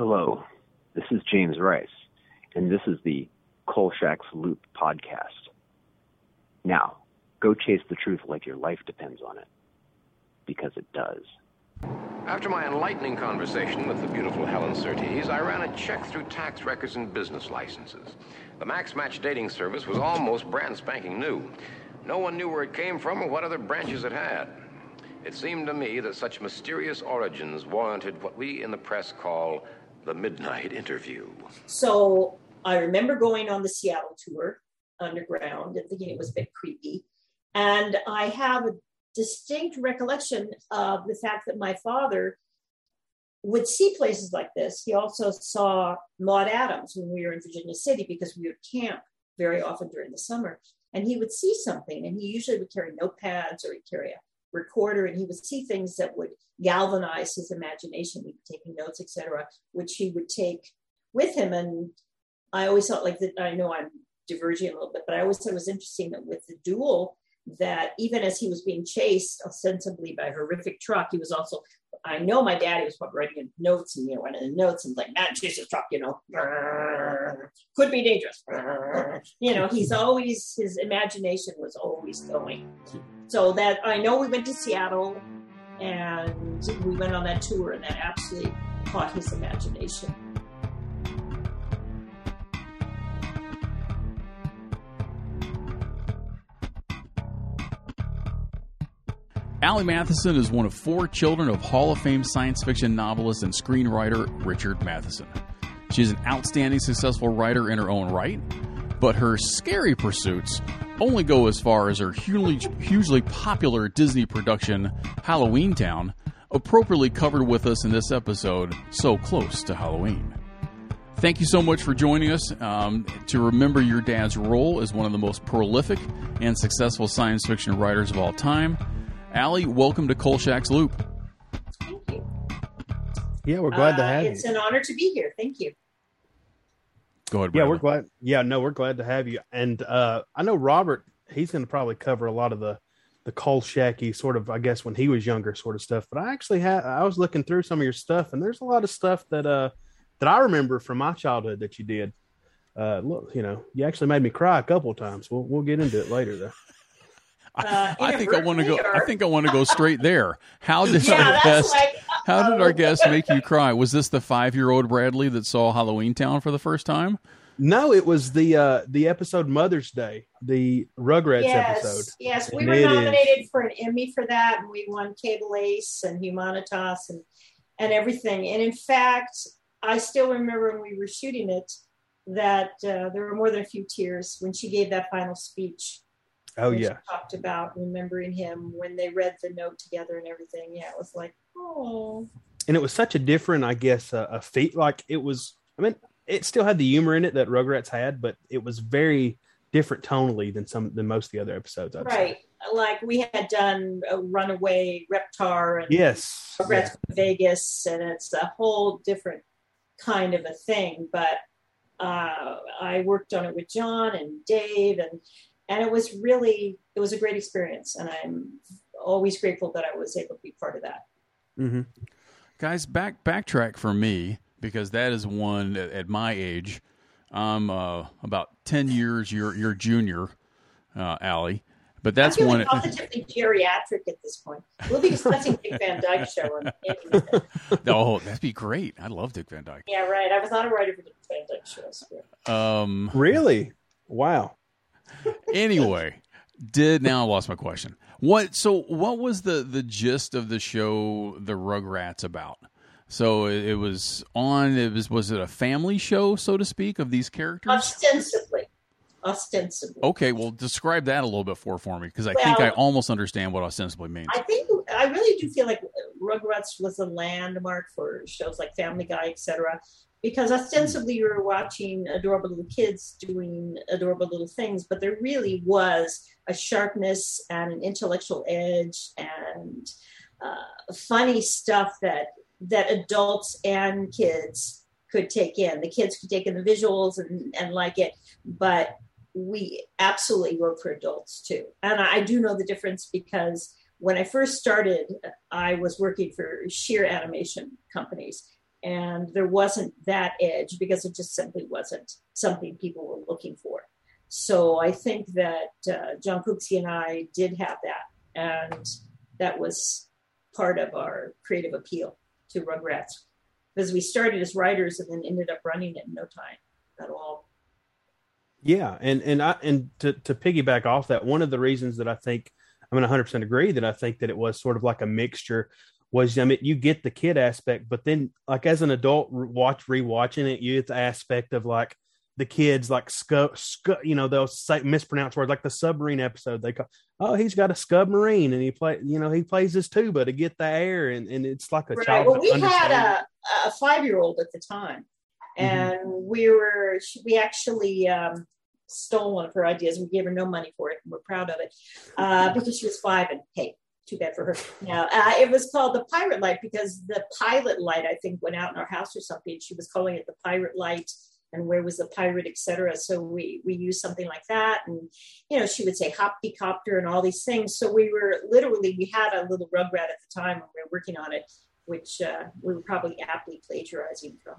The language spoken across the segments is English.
Hello, this is James Rice, and this is the Kolchak's Loop podcast. Now, go chase the truth like your life depends on it, because it does. After my enlightening conversation with the beautiful Helen Surtees, I ran a check through tax records and business licenses. The Max Match dating service was almost brand spanking new. No one knew where it came from or what other branches it had. It seemed to me that such mysterious origins warranted what we in the press call the midnight interview. So I remember going on the Seattle tour underground and thinking it was a bit creepy. And I have a distinct recollection of the fact that my father would see places like this. He also saw Maude Adams when we were in Virginia City because we would camp very often during the summer. And he would see something, and he usually would carry notepads or he'd carry a recorder, and he would see things that would galvanize his imagination. He'd be taking notes, etc., which he would take with him. And I always thought, like, that, I know I'm diverging a little bit, but I always thought it was interesting that with the Duel, that even as he was being chased ostensibly by a horrific truck, he was also, I know my daddy was probably writing notes, and one of the notes and like, man, chase a truck, could be dangerous. He's always, his imagination was always going. So that, I know we went to Seattle and we went on that tour, and that absolutely caught his imagination. Ali Matheson is one of four children of Hall of Fame science fiction novelist and screenwriter Richard Matheson. She's an outstanding, successful writer in her own right, but her scary pursuits only go as far as her hugely popular Disney production, Halloween Town, appropriately covered with us in this episode, So Close to Halloween. Thank you so much for joining us. To remember your dad's role as one of the most prolific and successful science fiction writers of all time. Ali, welcome to Kolchak's Loop. Thank you. Yeah, we're glad to have you. It's an honor to be here. Thank you. Go ahead, Brandon. Yeah, we're glad to have you. And I know Robert, he's going to probably cover a lot of the Kolchak-y sort of, I guess, when he was younger sort of stuff. But I actually I was looking through some of your stuff, and there's a lot of stuff that I remember from my childhood that you did. Look, you actually made me cry a couple of times. We'll get into it later, though. I think I want to go straight there. How did our guest make you cry? Was this the 5-year-old Bradley that saw Halloween Town for the first time? No, it was the episode Mother's Day, the Rugrats episode. Yes, we were nominated for an Emmy for that, and we won Cable Ace and Humanitas and everything. And in fact, I still remember when we were shooting it that there were more than a few tears when she gave that final speech. Oh, yeah. Talked about remembering him when they read the note together and everything. Yeah, it was like, oh. And it was such a different, I guess, a feat. Like, it was, I mean, it still had the humor in it that Rugrats had, but it was very different tonally than most of the other episodes. Right. Like, we had done Runaway, Reptar, and Rugrats from Vegas, and it's a whole different kind of a thing. But I worked on it with John and Dave, and it was a great experience. And I'm always grateful that I was able to be part of that. Mm-hmm. Guys, backtrack for me, because that is one at my age. I'm about 10 years your junior, Ali. But that's one positively geriatric at this point. We'll be discussing Dick Van Dyke show. Oh, that'd be great. I love Dick Van Dyke. Yeah, right. I was not a writer for Dick Van Dyke shows. Really? Wow. Anyway, now I lost my question. What was the gist of the show, the Rugrats, about? So it was on, was it a family show, so to speak, of these characters? Ostensibly. Okay, well, describe that a little bit for me, because I think I almost understand what ostensibly means. I think, I really do feel like Rugrats was a landmark for shows like Family Guy, etc., because ostensibly you were watching adorable little kids doing adorable little things, but there really was a sharpness and an intellectual edge and funny stuff that adults and kids could take in. The kids could take in the visuals and like it, but we absolutely wrote for adults too. And I do know the difference because when I first started, I was working for sheer animation companies. And there wasn't that edge because it just simply wasn't something people were looking for. So I think that John Cooksey and I did have that. And that was part of our creative appeal to Rugrats, because we started as writers and then ended up running it in no time at all. Yeah. And to piggyback off that, one of the reasons that I think, I mean, 100% agree that I think that it was sort of like a mixture was, I mean, you get the kid aspect, but then like as an adult rewatching it, you get the aspect of like the kids, like, you know, they'll say mispronounce words like the submarine episode. They go, oh, he's got a submarine and he plays his tuba to get the air. And it's like a right. child. Well, we had a 5-year-old at the time. And we actually stole one of her ideas. We gave her no money for it, and we're proud of it because she was 5. And hey, too bad for her. Now it was called the Pirate Light because the pilot light I think went out in our house or something. She was calling it the Pirate Light, and where was the pirate, etc. So we used something like that, and you know she would say hopticopter and all these things. So we had a little Rugrat at the time when we were working on it, which we were probably aptly plagiarizing from.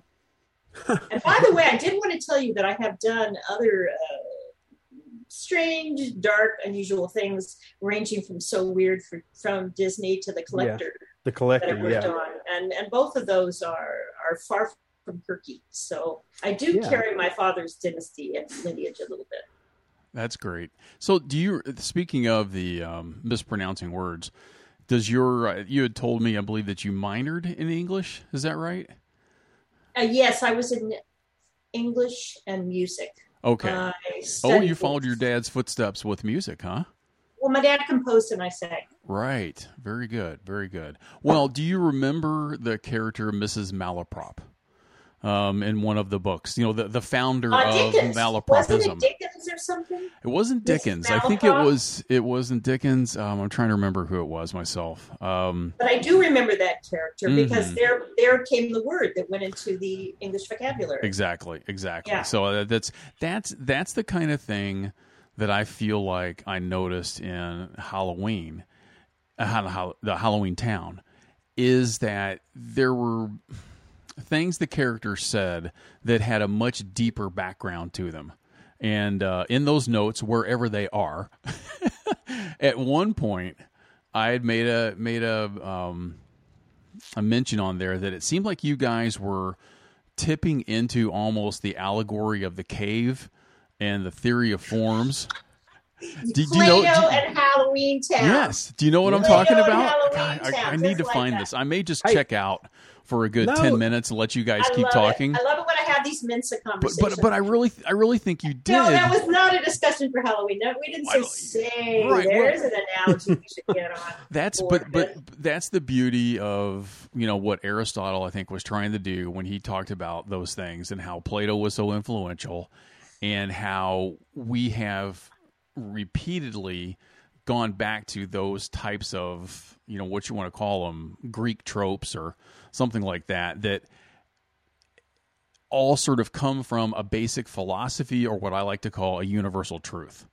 And by the way, I did want to tell you that I have done other strange, dark, unusual things, ranging from so weird from Disney to The Collector. Yeah. The Collector, that I worked on. And both of those are far from quirky. So I do carry my father's dynasty and lineage a little bit. That's great. So speaking of the mispronouncing words, does you had told me, I believe, that you minored in English. Is that right? Yes, I was in English and music. Okay. You followed your dad's footsteps with music, huh? Well, my dad composed and I sang. Right. Very good. Very good. Well, do you remember the character Mrs. Malaprop in one of the books? You know, the founder of Malapropism. Wasn't it Dickens or something? It wasn't Dickens. I think it wasn't Dickens. I'm trying to remember who it was myself. But I do remember that character because there came the word that went into the English vocabulary. Exactly. Yeah. So that's the kind of thing that I feel like I noticed in Halloween, the Halloween Town, is that there were things the characters said that had a much deeper background to them. And in those notes, wherever they are, at one point, I had made a mention on there that it seemed like you guys were tipping into almost the allegory of the cave and the theory of forms. Plato and Halloween Town. Yes. Do you know what I'm talking about? God, I need to find this. I may just check out for a good 10 minutes and let you guys keep talking. I love it when I have these Mensa conversations. But I really think you did. No, that was not a discussion for Halloween. No, we didn't say right, there's an analogy we should get on. But that's the beauty of, you know, what Aristotle I think was trying to do when he talked about those things and how Plato was so influential and how we have repeatedly gone back to those types of, you know, what you want to call them, Greek tropes or something like that, that all sort of come from a basic philosophy or what I like to call a universal truth.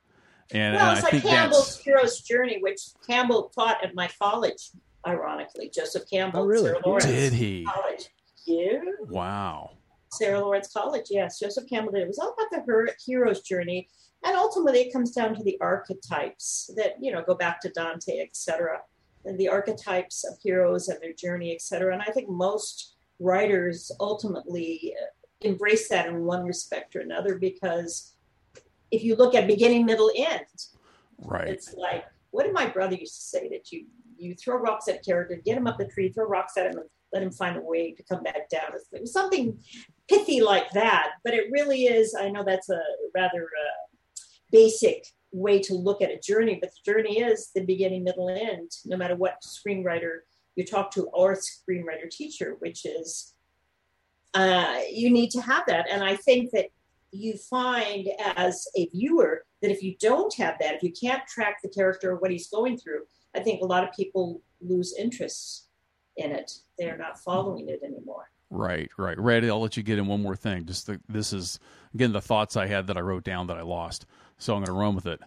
And it's I like think Campbell's Hero's Journey, which Campbell taught at my college, ironically. Joseph Campbell. Oh, really? Sarah Lawrence did he? College. Yeah. Wow. Sarah Lawrence College, yes. Joseph Campbell did. It was all about the hero's journey. And ultimately, it comes down to the archetypes that, you know, go back to Dante, et cetera, and the archetypes of heroes and their journey, et cetera. And I think most writers ultimately embrace that in one respect or another, because if you look at beginning, middle, end, right, it's like, what did my brother used to say? That you throw rocks at a character, get him up the tree, throw rocks at him, and let him find a way to come back down. It was something pithy like that, but it really is, I know that's a rather... basic way to look at a journey, but the journey is the beginning, middle, end, no matter what screenwriter you talk to or screenwriter teacher, which is you need to have that. And I think that you find as a viewer that if you don't have that, if you can't track the character or what he's going through, I think a lot of people lose interest in it. They're not following it anymore. Right. Red, I'll let you get in one more thing. Just this is, again, the thoughts I had that I wrote down that I lost. So I'm going to run with it.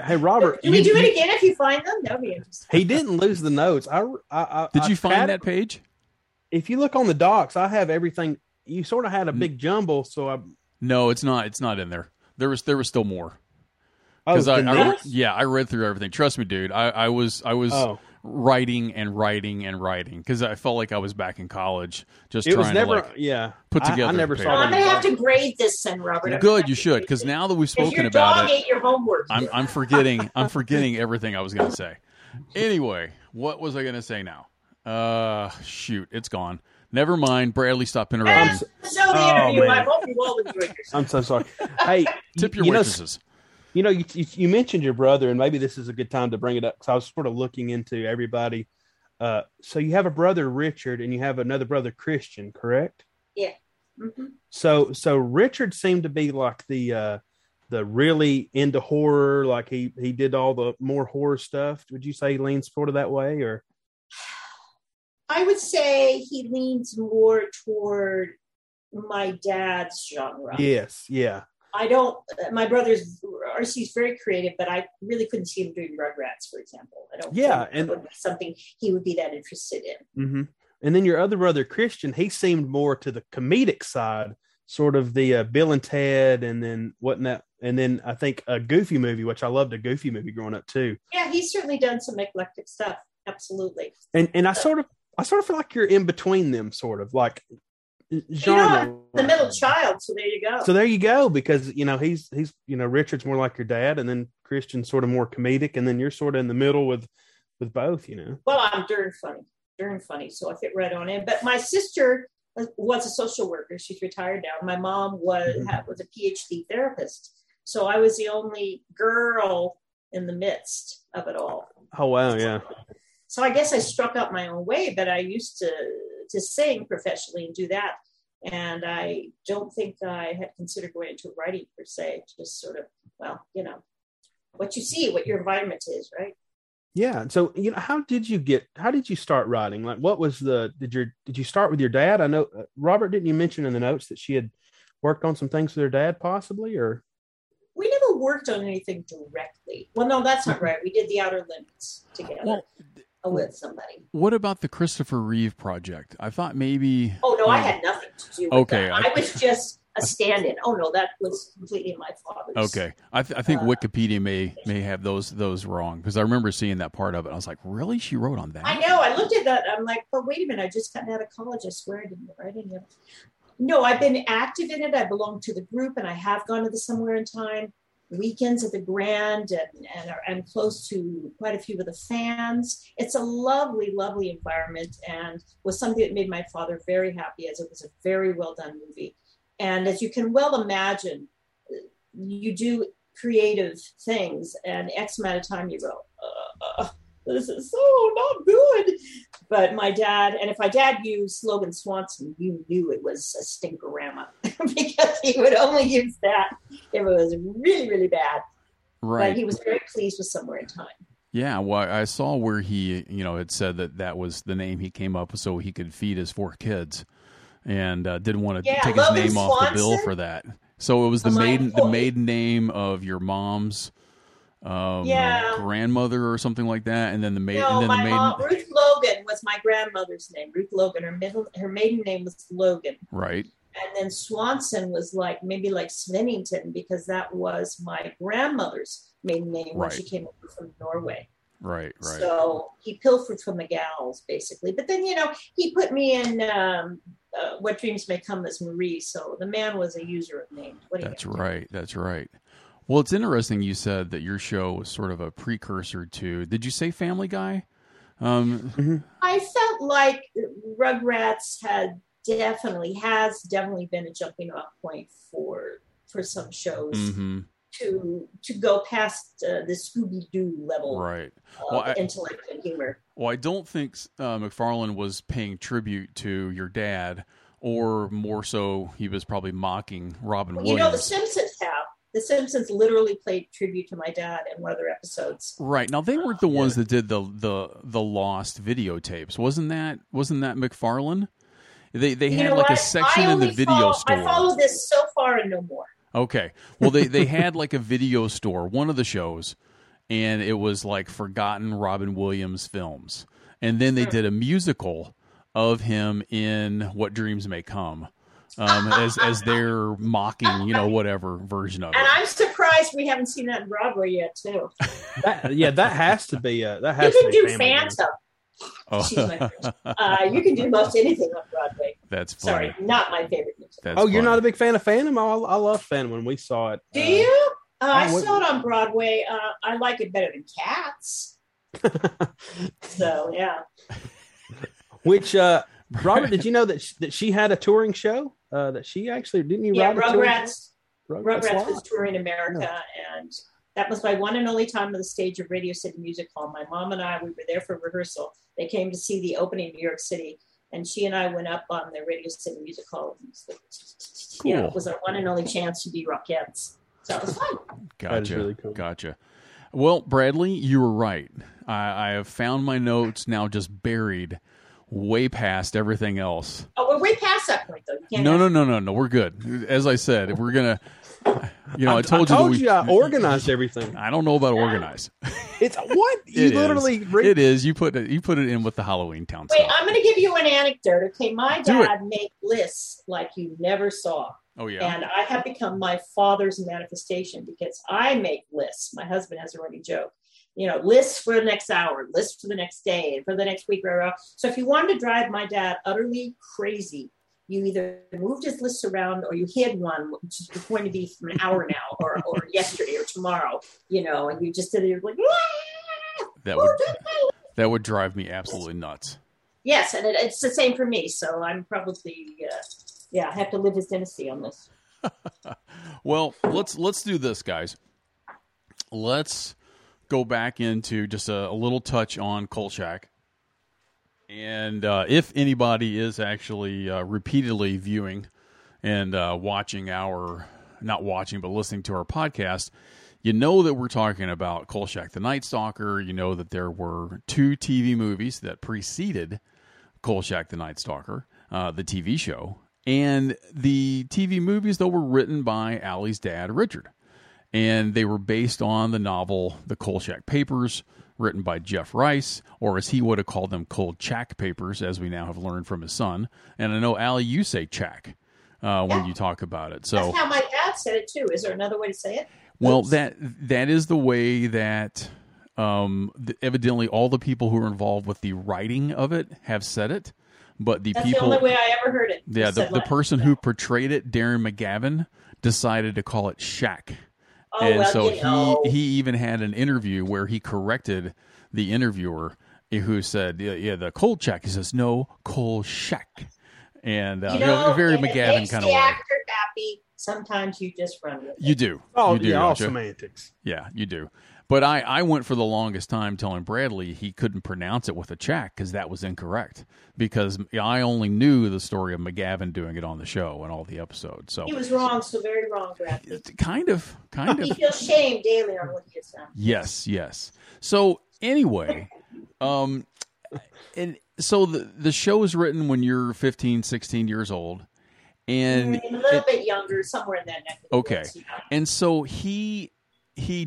hey, Robert. Can we do it again if you find them? That would be interesting. He didn't lose the notes. Did you find that page? if you look on the docs, I have everything. You sort of had a big jumble, so I. No, it's not. It's not in there. There was still more. Because I read through everything. Trust me, dude. I was writing because I felt like I was back in college. Put together. I never saw. I'm gonna have to grade this, then, Robert. Good, you should, because now that we've spoken about it, your homework. I'm forgetting everything I was gonna say. Anyway, what was I gonna say now? Shoot, it's gone. Never mind. Bradley, stop interrupting. I hope you all enjoyed yourself. I'm so sorry. Hey, tip your waitresses. You mentioned your brother, and maybe this is a good time to bring it up because I was sort of looking into everybody. So you have a brother, Richard, and you have another brother, Christian, correct? Yeah. Mm-hmm. So Richard seemed to be like the really into horror, like he did all the more horror stuff. Would you say he leans sort of that way, or? I would say he leans more toward my dad's genre. Yes, yeah. My brother's RC's very creative, but I really couldn't see him doing Rugrats, for example. That would be something he would be that interested in. Mm-hmm. And then your other brother, Christian, he seemed more to the comedic side, sort of the Bill and Ted, and then whatnot. And then I think a Goofy movie, which I loved a Goofy movie growing up too. Yeah, he's certainly done some eclectic stuff. Absolutely. And I sort of feel like you're in between them, sort of like genre. I'm the middle child, so there you go. Because he's Richard's more like your dad, and then Christian's sort of more comedic, and then you're sort of in the middle with both, Well, I'm darn funny, so I fit right on in. But my sister was a social worker; she's retired now. My mom was a PhD therapist, so I was the only girl in the midst of it all. Oh wow, yeah. So I guess I struck out my own way, but I used to sing professionally and do that. And I don't think I had considered going into writing per se, just sort of, what you see, what your environment is, right? Yeah. So, how did you start writing? Like, what was did you start with your dad? I know, Robert, didn't you mention in the notes that she had worked on some things with her dad possibly, or? We never worked on anything directly. Well, no, that's not right. We did the Outer Limits together. Well, with somebody. What about the Christopher Reeve project? I thought maybe... Oh, no, I had nothing to do with that. I was just a stand-in. Oh, no, that was completely my father's. Okay. I think Wikipedia may have those wrong, because I remember seeing that part of it. I was like, really? She wrote on that? I know. I looked at that. I'm like, well, wait a minute. I just got out of college. I swear I didn't write any of it. No, I've been active in it. I belong to the group, and I have gone to the Somewhere in Time weekends at the Grand, and I'm close to quite a few of the fans. It's a lovely, lovely environment, and was something that made my father very happy, as it was a very well done movie. And as you can well imagine, you do creative things, and X amount of time you go, this is so not good. But my dad, and if my dad used Logan Swanson, you knew it was a stinkerama because he would only use that if it was really, really bad. Right. But he was very pleased with Somewhere in Time. Yeah, well, I saw where he, had said that was the name he came up with so he could feed his 4 kids, and didn't want to take Logan his name Swanson off the bill for that. So it was the maiden name of your mom's grandmother or something like that, and then the maiden. No, my mom, Ruth Logan, was my grandmother's name. Ruth Logan, her maiden name was Logan. Right. And then Swanson was maybe Svenington, because that was my grandmother's maiden name when she came over from Norway. Right. So he pilfered from the gals basically, but then he put me in What Dreams May Come as Marie. So the man was a user of names. That's right. Well, it's interesting you said that your show was sort of a precursor to, did you say Family Guy? I felt like Rugrats has definitely been a jumping off point for some shows to go past the Scooby-Doo level of intellect and humor. Well, I don't think McFarlane was paying tribute to your dad, or more so he was probably mocking Robin Williams. The Simpsons have. The Simpsons literally played tribute to my dad in one of their episodes. Right. Now, they weren't the ones that did the Lost videotapes. Wasn't that McFarlane? They had a section in the video store. I follow this so far and no more. Okay. Well, they had a video store, one of the shows, and it was forgotten Robin Williams films. And then they did a musical of him in What Dreams May Come, as they're mocking, you know, whatever version of it. And I'm surprised we haven't seen that in Broadway yet, too. That has to be. You can do Phantom. Oh. She's my favorite. You can do most anything on Broadway. That's funny. Sorry, not my favorite music. You're not a big fan of Phantom? I love Phantom when we saw it. Do you? I saw it on Broadway. I like it better than Cats. So, yeah. Which, Robert, did you know that she had a touring show? That she actually, didn't you? Yeah, Rugrats was touring America, and that was my one and only time on the stage of Radio City Music Hall. My mom and I, we were there for rehearsal. They came to see the opening in New York City, and she and I went up on the Radio City Music Hall. Cool. Yeah, it was our one and only chance to be Rockettes. So it was fun. Gotcha. That is really cool. Gotcha. Well, Bradley, you were right. I have found my notes now just buried way past everything else. Oh, we're way past that point, though. No. We're good. As I said, we're gonna. You know, I told you I organized everything. I don't know about organize. It's what you it literally. Is. It is. You put it in with the Halloween Town. Wait, stuff. I'm going to give you an anecdote. Okay, my dad made lists like you never saw. Oh yeah. And I have become my father's manifestation because I make lists. My husband has a running joke. You know, lists for the next hour, lists for the next day, and for the next week. Blah, blah. So if you wanted to drive my dad utterly crazy, you either moved his lists around or you hid one, which is going to be from an hour now or yesterday or tomorrow, you know, and you just sit there like, ah! That would drive me absolutely nuts. Yes, and it's the same for me. So I'm probably, I have to live his dynasty on this. Well, let's do this, guys. Let's go back into just a little touch on Kolchak. And if anybody is actually repeatedly viewing and listening to our podcast, you know that we're talking about Kolchak the Night Stalker. You know that there were two TV movies that preceded Kolchak the Night Stalker, the TV show. And the TV movies, though, were written by Allie's dad, Richard. And they were based on the novel The Kolchak Papers, written by Jeff Rice, or as he would have called them, Kolchak Papers, as we now have learned from his son. And I know, Allie, you say Chak when you talk about it. So that's how my dad said it, too. Is there another way to say it? Well, that is the way that evidently all the people who are involved with the writing of it have said it. But that's the only way I ever heard it. Yeah, the person who portrayed it, Darren McGavin, decided to call it Shaq. Oh, and he even had an interview where he corrected the interviewer who said, yeah, the Kolchak. He says, no, Kolchak. And very McGavin kind of way. If the actor happy, sometimes you just run with it. You do. Oh, you do, yeah, all semantics. Yeah, you do. But I went for the longest time telling Bradley he couldn't pronounce it with a Chak because that was incorrect. Because I only knew the story of McGavin doing it on the show and all the episodes. So he was wrong, so very wrong, Bradley. Kind of. He feels shame daily on what he has done. Yes. So anyway, and so the show is written when you're 15, 16 years old. And a little bit younger, somewhere in that neck of the woods, you know. And so he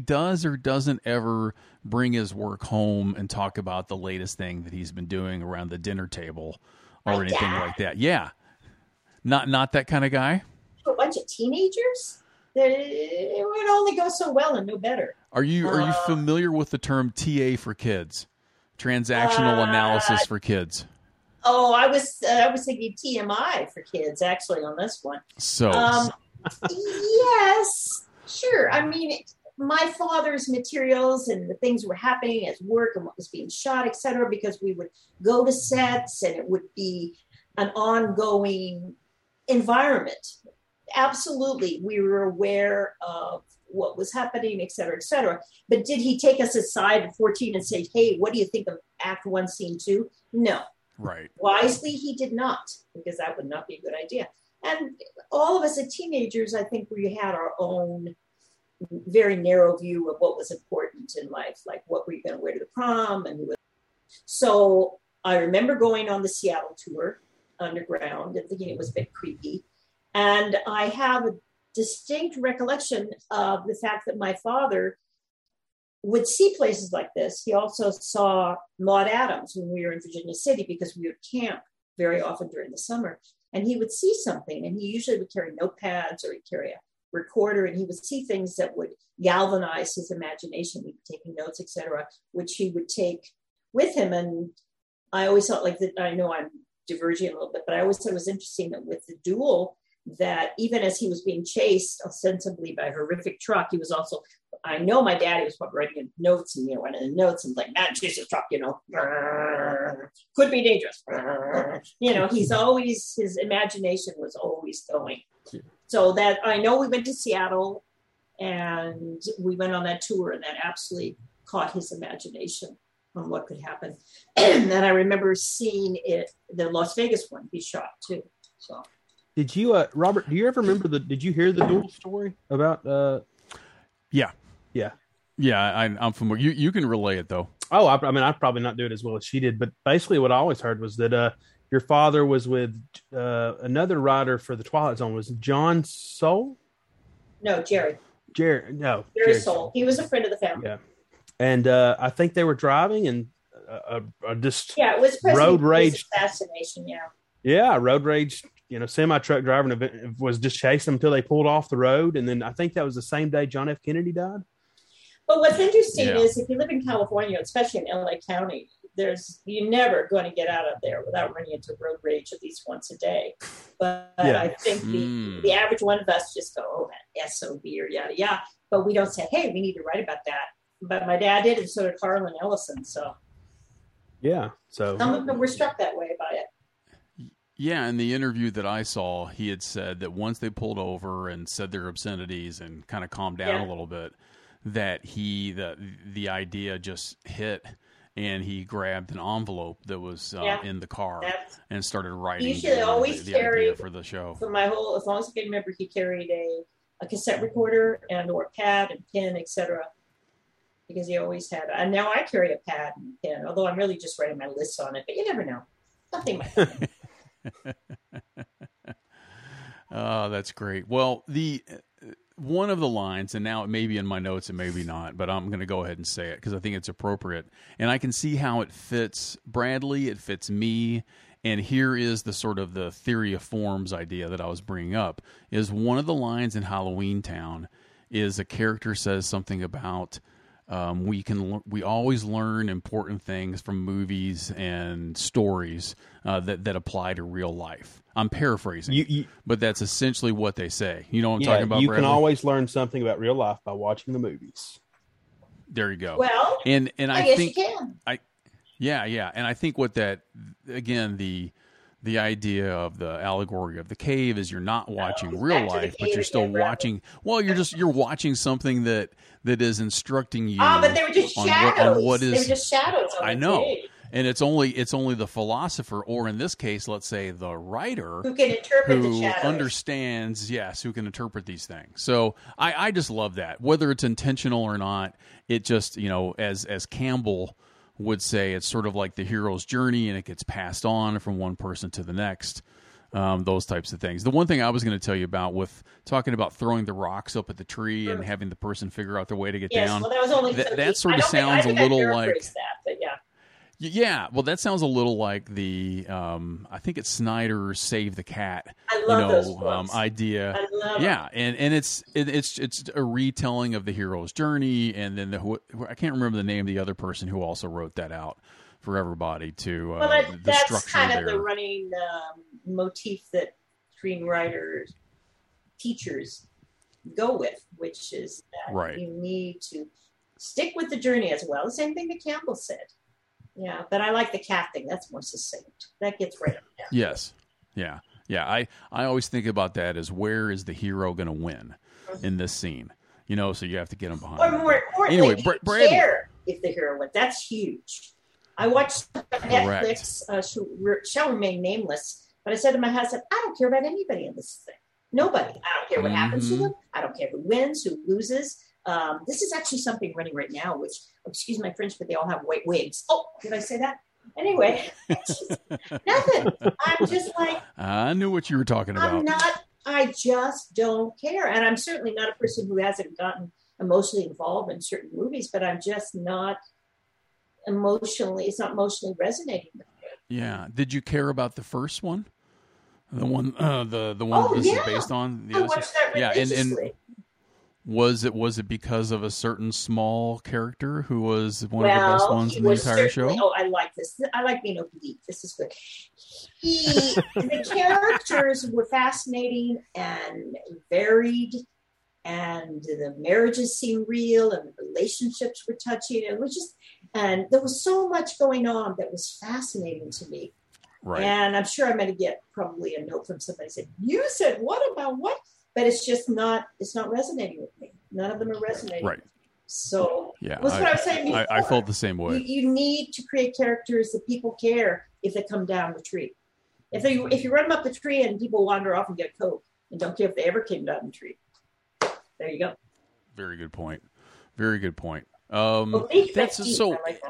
does or doesn't ever bring his work home and talk about the latest thing that he's been doing around the dinner table or anything like that. Yeah. Not that kind of guy. A bunch of teenagers. It would only go so well and no better. Are you familiar with the term TA for kids? Transactional analysis for kids. Oh, I was thinking TMI for kids actually on this one. So yes, sure. I mean, my father's materials and the things were happening at work and what was being shot, et cetera, because we would go to sets and it would be an ongoing environment. Absolutely. We were aware of what was happening, et cetera, et cetera. But did he take us aside at 14 and say, hey, what do you think of act 1, scene 2? No. Right. Wisely, he did not, because that would not be a good idea. And all of us as teenagers, I think we had our own very narrow view of what was important in life, like what were you going to wear to the prom. So I remember going on the Seattle tour underground and thinking it was a bit creepy. And I have a distinct recollection of the fact that my father would see places like this. He also saw Maude Adams when we were in Virginia City because we would camp very often during the summer. And he would see something, and he usually would carry notepads or he'd carry a recorder, and he would see things that would galvanize his imagination. He'd be taking notes, etc., which he would take with him. And I always thought, like, that, I know I'm diverging a little bit, but I always thought it was interesting that with the Duel, that even as he was being chased ostensibly by a horrific truck, he was also, I know my daddy was probably writing notes, and, you know, one of the notes, and like, man, Jesus, truck, you know, could be dangerous. You know, he's always, his imagination was always going. So that, I know we went to Seattle and we went on that tour, and that absolutely caught his imagination on what could happen. And then I remember seeing it, the Las Vegas one, he shot too. So. Did you, Robert, do you ever remember did you hear the Duel story about? Yeah. I'm familiar. You can relay it though. Oh, I mean, I'd probably not do it as well as she did, but basically what I always heard was that your father was with another writer for the Twilight Zone. Was John Soule? No, Jerry. No, Jerry Soule. He was a friend of the family. Yeah. And I think they were driving and just it was road rage assassination. Yeah, road rage. You know, semi-truck driver was just chasing them until they pulled off the road. And then I think that was the same day John F. Kennedy died. But what's interesting is if you live in California, especially in LA County, you're never going to get out of there without running into road rage at least once a day. But I think the average one of us just go, oh, that SOB or yada, yada. But we don't say, hey, we need to write about that. But my dad did, and so did Harlan Ellison. So, yeah. So some of them were struck that way by it. Yeah, in the interview that I saw, he had said that once they pulled over and said their obscenities and kind of calmed down a little bit, that the idea just hit, and he grabbed an envelope that was in the car and started writing. He usually always carried for the show. For my whole, as long as I can remember, he carried a cassette recorder and or a pad and pen, etc. Because he always had. And now I carry a pad and pen, although I'm really just writing my lists on it. But you never know. Nothing might happen. Oh, that's great. Well, the one of the lines, and now it may be in my notes and maybe not, but I'm going to go ahead and say it because I think it's appropriate. And I can see how it fits Bradley, it fits me. And here is the sort of the theory of forms idea that I was bringing up is one of the lines in Halloween Town is a character says something about we always learn important things from movies and stories that apply to real life. I'm paraphrasing, but that's essentially what they say. You know what I'm talking about? You can always learn something about real life by watching the movies. There you go. Well, and I think you can. And I think what that again the idea of the allegory of the cave is you're not watching real life, but you're still watching. Well, you're watching something that is instructing you. Ah, but they were just shadows. They were just shadows. I know, and it's only the philosopher, or in this case, let's say the writer, who can interpret the shadows, who understands. Yes, who can interpret these things. So I just love that, whether it's intentional or not. It just as Campbell would say, it's sort of like the hero's journey, and it gets passed on from one person to the next, those types of things. The one thing I was going to tell you about with talking about throwing the rocks up at the tree and having the person figure out their way to get down. Well, that was only that sort of sounds a little like that, but yeah. Well, that sounds a little like the I think it's Snyder's Save the Cat. I love those idea. I love them. And it's a retelling of the hero's journey, and then I can't remember the name of the other person who also wrote that out for everybody to. That's the structure kind of the running motif that screenwriters, teachers go with, which is that you need to stick with the journey as well. The same thing that Campbell said. Yeah, but I like the cat thing. That's more succinct. That gets right up there. Yes. Yeah. Yeah. I always think about that as where is the hero going to win in this scene? You know, so you have to get him behind. Or more importantly, Bradley. Care if the hero wins. That's huge. I watched Netflix, shall remain nameless, but I said to my husband, I don't care about anybody in this thing. Nobody. I don't care what happens to them. I don't care who wins, who loses. This is actually something running right now, which, excuse my French, but they all have white wigs. Oh, did I say that? Anyway, nothing. I'm just like... I knew what you were talking about. I just don't care. And I'm certainly not a person who hasn't gotten emotionally involved in certain movies, but I'm just not emotionally, it's not emotionally resonating with me. Yeah. Did you care about the first one? The one, the one is based on. The I watched that religiously. Yeah, and was it because of a certain small character who was one of the best ones in the entire show? Oh, I like this. I like being oblique. This is good. The characters were fascinating and varied, and the marriages seemed real, and the relationships were touching. It was just, and there was so much going on that was fascinating to me. Right. And I'm sure I'm going to get probably a note from somebody saying, "You said what about what?" But it's just not. It's not resonating with me. None of them are resonating. Right. So yeah, that's what I was saying before. I felt the same way. You need to create characters that people care if they come down the tree. If you run them up the tree and people wander off and get a coke and don't care if they ever came down the tree. There you go. Very good point. Very good point. That's so. I like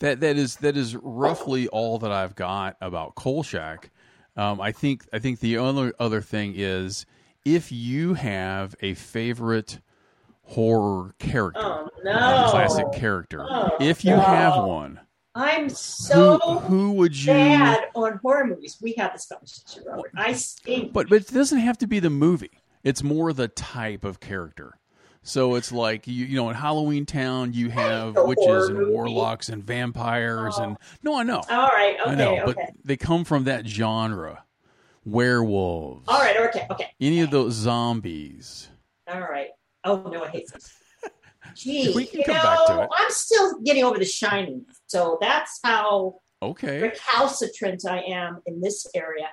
that. That is roughly all that I've got about Kolchak. I think the only other thing is if you have a favorite horror character, classic character, if you have one, I'm so who would you bad on horror movies? We have this conversation, Robert. I stink. But it doesn't have to be the movie. It's more the type of character. So it's like, you know, in Halloween Town, you have witches and warlocks and vampires and... No, I know. All right, okay, I know, but they come from that genre. Werewolves. All right, okay. Any of those zombies. All right. Oh, no, I hate zombies. Gee, we can come back to it. I'm still getting over The Shining, so that's how recalcitrant I am in this area.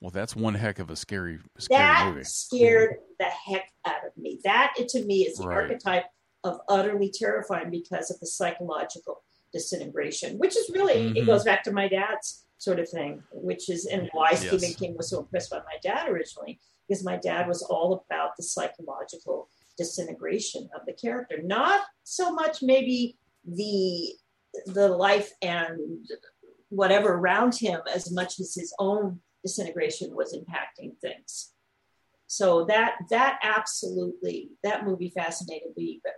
Well, that's one heck of a scary movie. That scared the heck out of me. That, to me, is the archetype of utterly terrifying because of the psychological disintegration, which is really, it goes back to my dad's sort of thing, which is, and why Stephen King was so impressed by my dad originally, because my dad was all about the psychological disintegration of the character. Not so much maybe the life and whatever around him as much as his own disintegration was impacting things. So that movie fascinated me. But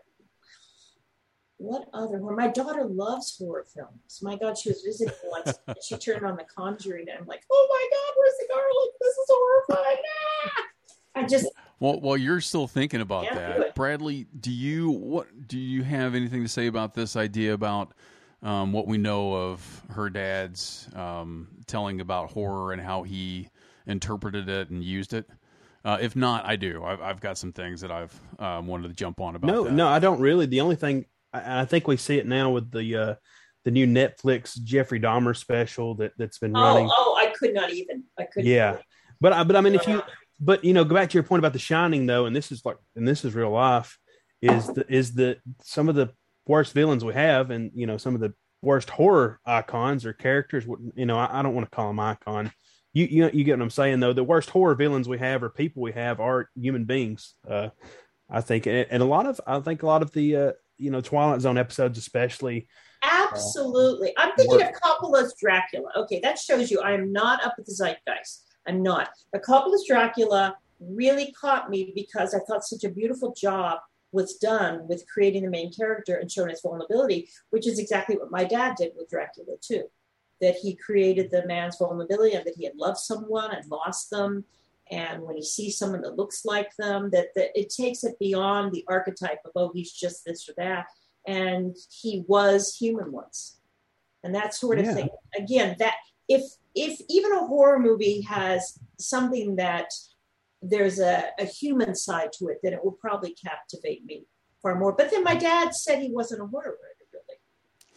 what other horror? My daughter loves horror films. My God, she was visiting once and she turned on The Conjuring and I'm like, oh my God, where's the garlic? This is horrifying. Ah! I just while you're still thinking about that, Bradley, do you have anything to say about this idea about what we know of her dad's telling about horror and how he interpreted it and used it? If not, I do. I've got some things that I've wanted to jump on about that. No, I don't really. The only thing, I think we see it now with the new Netflix Jeffrey Dahmer special that's been running. Oh, I could not even. I couldn't. But I mean, go back to your point about The Shining though, and this is real life, is some of the worst villains we have, and you know, some of the worst horror icons or characters. You know, I don't want to call them icon. You get what I'm saying though. The worst horror villains we have or people we have are human beings. I think, and a lot of the Twilight Zone episodes, especially. Absolutely, I'm thinking of Coppola's Dracula. Okay, that shows you I am not up with the zeitgeist. I'm not. But Coppola's Dracula really caught me because I thought such a beautiful job was done with creating the main character and showing his vulnerability, which is exactly what my dad did with Dracula too, that he created the man's vulnerability and that he had loved someone and lost them. And when he sees someone that looks like them, that it takes it beyond the archetype of, oh, he's just this or that. And he was human once. And that sort of thing. Again, that if even a horror movie has something that there's a human side to it, then it will probably captivate me far more. But then my dad said he wasn't a horror writer,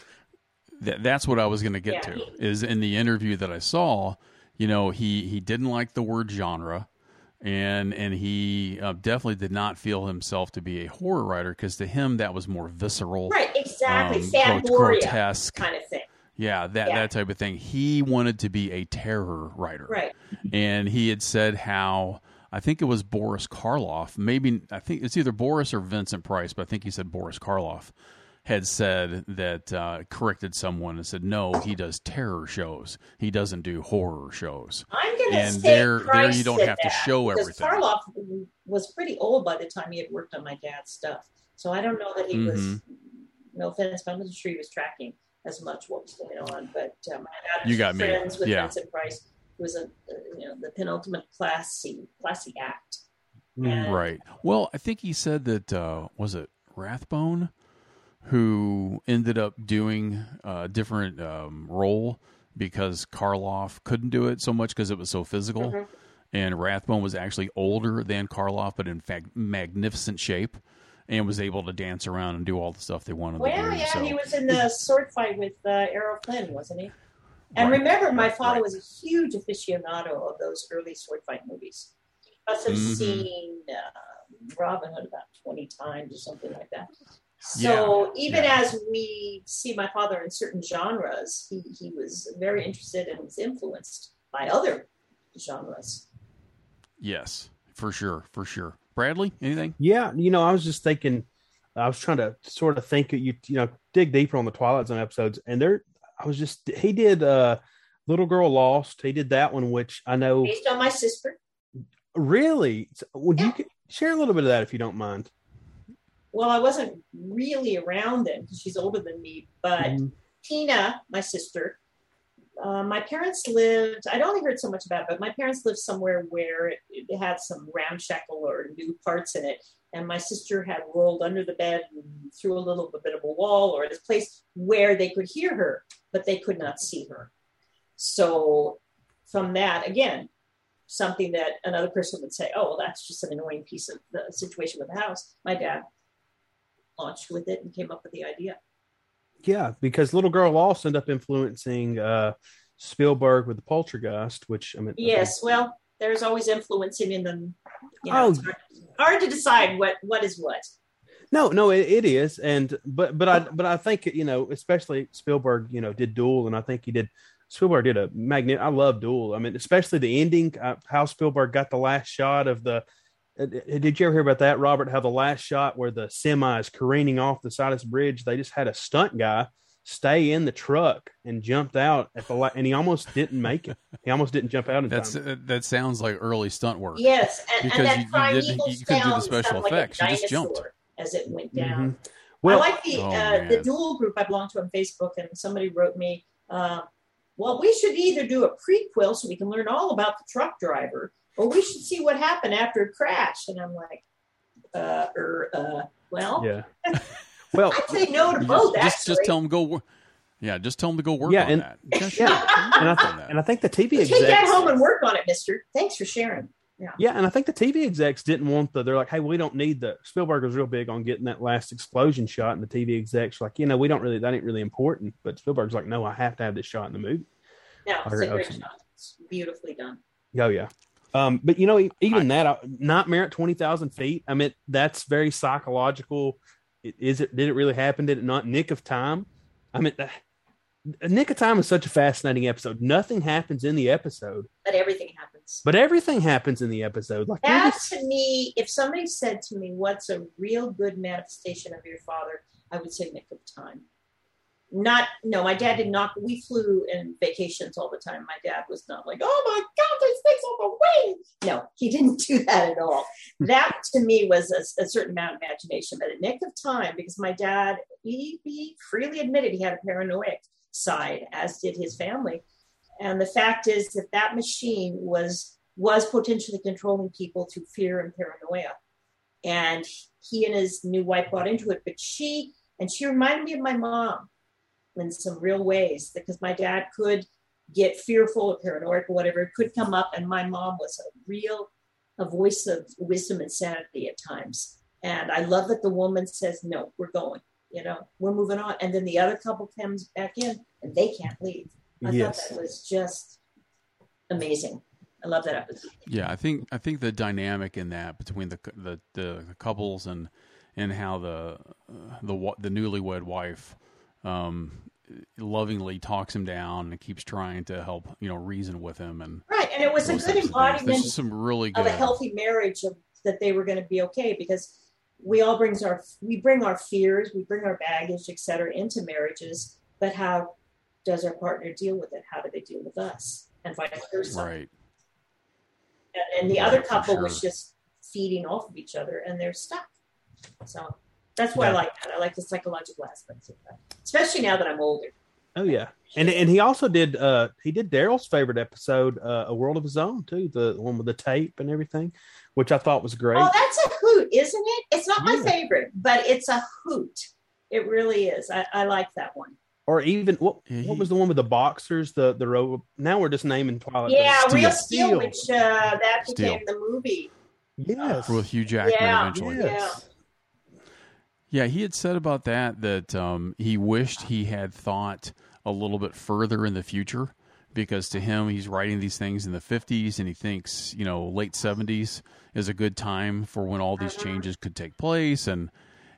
really. That's what I was going to get to, is in the interview that I saw, you know, he didn't like the word genre, and he definitely did not feel himself to be a horror writer, because to him that was more visceral. Right, exactly. Grotesque kind of thing. Yeah, that type of thing. He wanted to be a terror writer. Right. And he had said how... I think it was Boris Karloff. Maybe I think it's either Boris or Vincent Price, but I think he said Boris Karloff had said that corrected someone and said, no, he does terror shows. He doesn't do horror shows. I'm going to say there you don't have to show everything. Karloff was pretty old by the time he had worked on my dad's stuff. So I don't know that he was, no offense, but I'm not sure he was tracking as much what was going on. But I had friends with Vincent Price. It was the penultimate classy act. And, right. Well, I think he said that, was it Rathbone, who ended up doing a different role because Karloff couldn't do it so much because it was so physical. Mm-hmm. And Rathbone was actually older than Karloff, but in fact, magnificent shape, and was able to dance around and do all the stuff they wanted to do. Well, yeah, so. He was in the sword fight with Errol Flynn, wasn't he? And remember, my father was a huge aficionado of those early sword fight movies. I must have seen Robin Hood about 20 times or something like that. So as we see my father in certain genres, he was very interested and was influenced by other genres. Yes, for sure. Bradley, anything? Yeah, I was just thinking, I was trying to sort of think, dig deeper on the Twilight Zone episodes, and he did Little Girl Lost. He did that one, which I know. Based on my sister. Really? Would you share a little bit of that if you don't mind? Well, I wasn't really around then because she's older than me, but Tina, my sister, my parents lived, I'd only heard so much about it, but my parents lived somewhere where it had some ramshackle or new parts in it. And my sister had rolled under the bed and through a little bit of a wall, or this place where they could hear her, but they could not see her. So from that, again, something that another person would say, oh, well, that's just an annoying piece of the situation with the house. My dad launched with it and came up with the idea. Yeah, because Little Girl Lost ended up influencing Spielberg with the Poltergeist, which I mean. Yes, well, there's always influencing in them. It's hard to decide what is what. No, it is, and but I think especially Spielberg did Duel, and I think Spielberg did a magnet. I love Duel. I mean, especially the ending, how Spielberg got the last shot of the. Did you ever hear about that, Robert? How the last shot where the semi is careening off the side of this bridge, they just had a stunt guy stay in the truck and jumped out at the light, and he almost didn't make it. He almost didn't jump out in time. That sounds like early stunt work. Yes, and that you couldn't do the special effects. Like you just jumped as it went down. Mm-hmm. Well, I like the Duel group I belong to on Facebook, and somebody wrote me, "Well, we should either do a prequel so we can learn all about the truck driver." Or we should see what happened after a crash. And I'm like, well, I'd say no to both. Just tell them go work. Yeah, just tell them to go work on that. And I think the TV execs. Take that home and work on it, mister. Thanks for sharing. Yeah, and I think the TV execs didn't want they're like, hey, we don't need the. Spielberg was real big on getting that last explosion shot. And the TV execs were like, we don't really, that ain't really important. But Spielberg's like, no, I have to have this shot in the movie. No, it's a great shot. It's beautifully done. Oh, yeah. But even Nightmare at 20,000 feet. I mean, that's very psychological. Did it really happen? Did it not? Nick of Time. I mean, Nick of Time is such a fascinating episode. Nothing happens in the episode, but everything happens. In the episode. Like that to me, if somebody said to me, "What's a real good manifestation of your father?" I would say Nick of Time. My dad did not. We flew in vacations all the time. My dad was not like, oh my God, there's things on the way. No, he didn't do that at all. That to me was a certain amount of imagination, but a Nick of Time, because my dad, he freely admitted he had a paranoid side, as did his family. And the fact is that machine was potentially controlling people through fear and paranoia. And he and his new wife bought into it, but she reminded me of my mom in some real ways, because my dad could get fearful or paranoid or whatever, it could come up, and my mom was a voice of wisdom and sanity at times. And I love that the woman says, no, we're going, we're moving on. And then the other couple comes back in and they can't leave. I thought that was just amazing. I love that episode. Yeah, I think the dynamic in that between the couples and how the newlywed wife lovingly talks him down and keeps trying to help, reason with him. And right. And it was a good embodiment of a healthy marriage that they were going to be okay, because we all bring our fears, we bring our baggage, et cetera, into marriages, but how does our partner deal with it? How do they deal with us? And vice versa. Right. And the other couple was just feeding off of each other and they're stuck. So that's why I like that. I like the psychological aspects of that, especially now that I'm older. Oh yeah, and he also did he did Daryl's favorite episode, A World of His Own too, the one with the tape and everything, which I thought was great. Oh, that's a hoot, isn't it? It's not my favorite, but it's a hoot. It really is. I like that one. Or even what was the one with the boxers? The row. Now we're just naming Twilight. Yeah, Real Steel, which that became the movie. Yes, with Hugh Jackman eventually. Yes. Yeah, he had said about that he wished he had thought a little bit further in the future, because to him, he's writing these things in the 50s, and he thinks, you know, late 70s is a good time for when all these changes could take place. And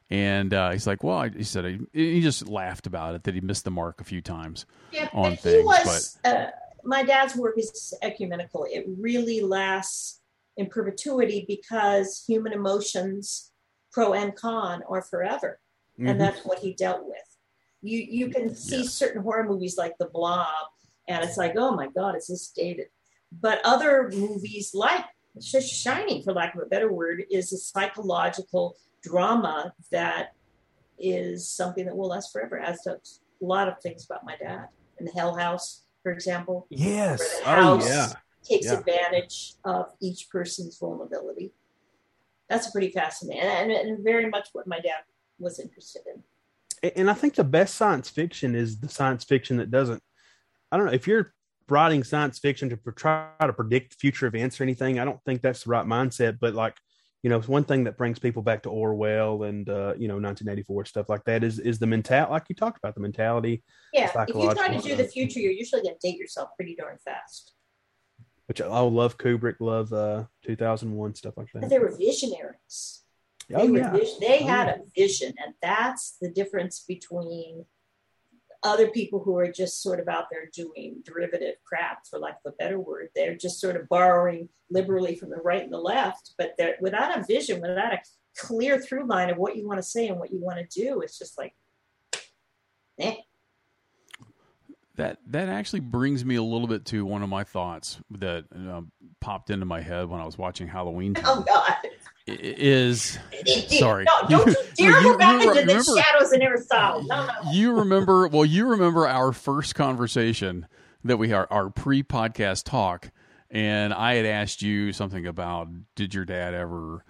he's like, well, he said he just laughed about it, that he missed the mark a few times on things. My dad's work is ecumenical. It really lasts in perpetuity because human emotions, pro and con, are forever. Mm-hmm. And that's what he dealt with. You can see certain horror movies like The Blob, and it's like, oh my God, is this dated? But other movies like Shining, for lack of a better word, is a psychological drama that is something that will last forever. As to a lot of things about my dad. And the Hell House, for example. Yes. Where the house takes advantage of each person's vulnerability. That's pretty fascinating, and very much what my dad was interested in. And I think the best science fiction is the science fiction that doesn't. I don't know if you're writing science fiction to try to predict future events or anything. I don't think that's the right mindset. But like, you know, it's one thing that brings people back to Orwell and 1984 stuff like that is the mentality, like you talked about, the mentality. Yeah, the if you try to do the future, you're usually going to date yourself pretty darn fast. Which I love Kubrick, love 2001, stuff like that. But they were visionaries. They had a vision, and that's the difference between other people who are just sort of out there doing derivative crap, for lack of a better word. They're just sort of borrowing liberally from the right and the left, but without a vision, without a clear through line of what you want to say and what you want to do, it's just like, eh. That actually brings me a little bit to one of my thoughts that popped into my head when I was watching Halloween Town. Oh God! Sorry. No, don't you dare go back into the shadows and never saw. No. You remember our first conversation that we had, our pre-podcast talk, and I had asked you something about, did your dad ever,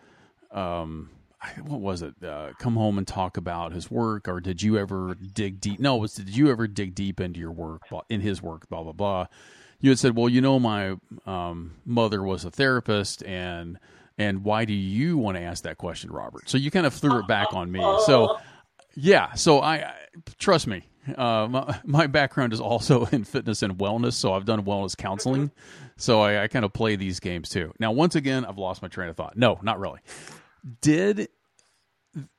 what was it? Come home and talk about his work, or did you ever dig deep? No, it was, did you ever dig deep into your work, in his work, blah, blah, blah. You had said, well, you know, my mother was a therapist, and why do you want to ask that question, Robert? So you kind of threw it back on me. So yeah, so I trust me. My background is also in fitness and wellness, so I've done wellness counseling. So I kind of play these games too. Now, once again, I've lost my train of thought. No, not really. Did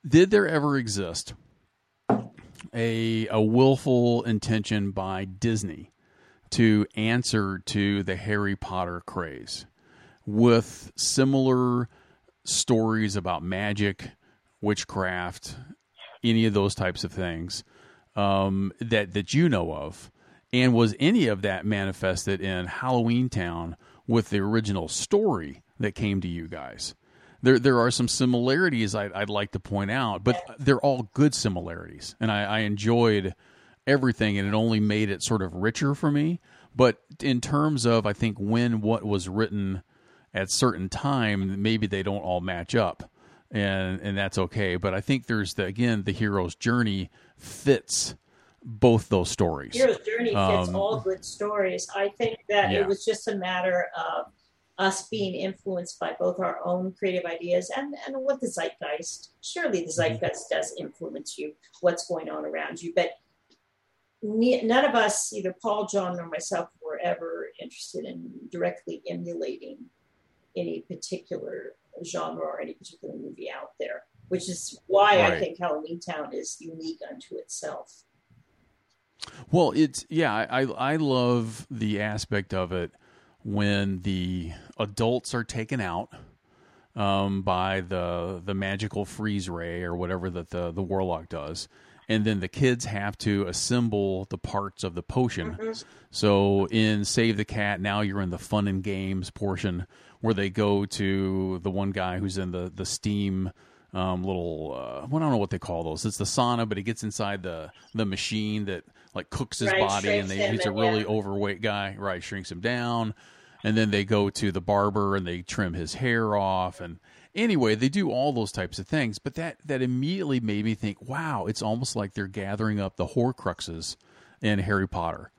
there ever exist a willful intention by Disney to answer to the Harry Potter craze with similar stories about magic, witchcraft, any of those types of things that you know of? And was any of that manifested in Halloween Town with the original story that came to you guys? There are some similarities I'd like to point out, but they're all good similarities. And I enjoyed everything, and it only made it sort of richer for me. But in terms of, I think, when what was written at certain time, maybe they don't all match up, and that's okay. But I think there's, the hero's journey fits both those stories. Hero's journey fits all good stories. I think that it was just a matter of us being influenced by both our own creative ideas and what the zeitgeist, surely the zeitgeist does influence you, what's going on around you. But none of us, either Paul, John, or myself, were ever interested in directly emulating any particular genre or any particular movie out there, which is why I think Halloween Town is unique unto itself. Well, I love the aspect of it when the adults are taken out by the magical freeze ray or whatever that the warlock does, and then the kids have to assemble the parts of the potion. Mm-hmm. So in Save the Cat, now you're in the fun and games portion where they go to the one guy who's in the steam little, well, I don't know what they call those. It's the sauna, but he gets inside the machine that like cooks his body, and he's a really overweight guy. Right, shrinks him down, and then they go to the barber and they trim his hair off. And anyway, they do all those types of things. But that immediately made me think, wow, it's almost like they're gathering up the Horcruxes in Harry Potter.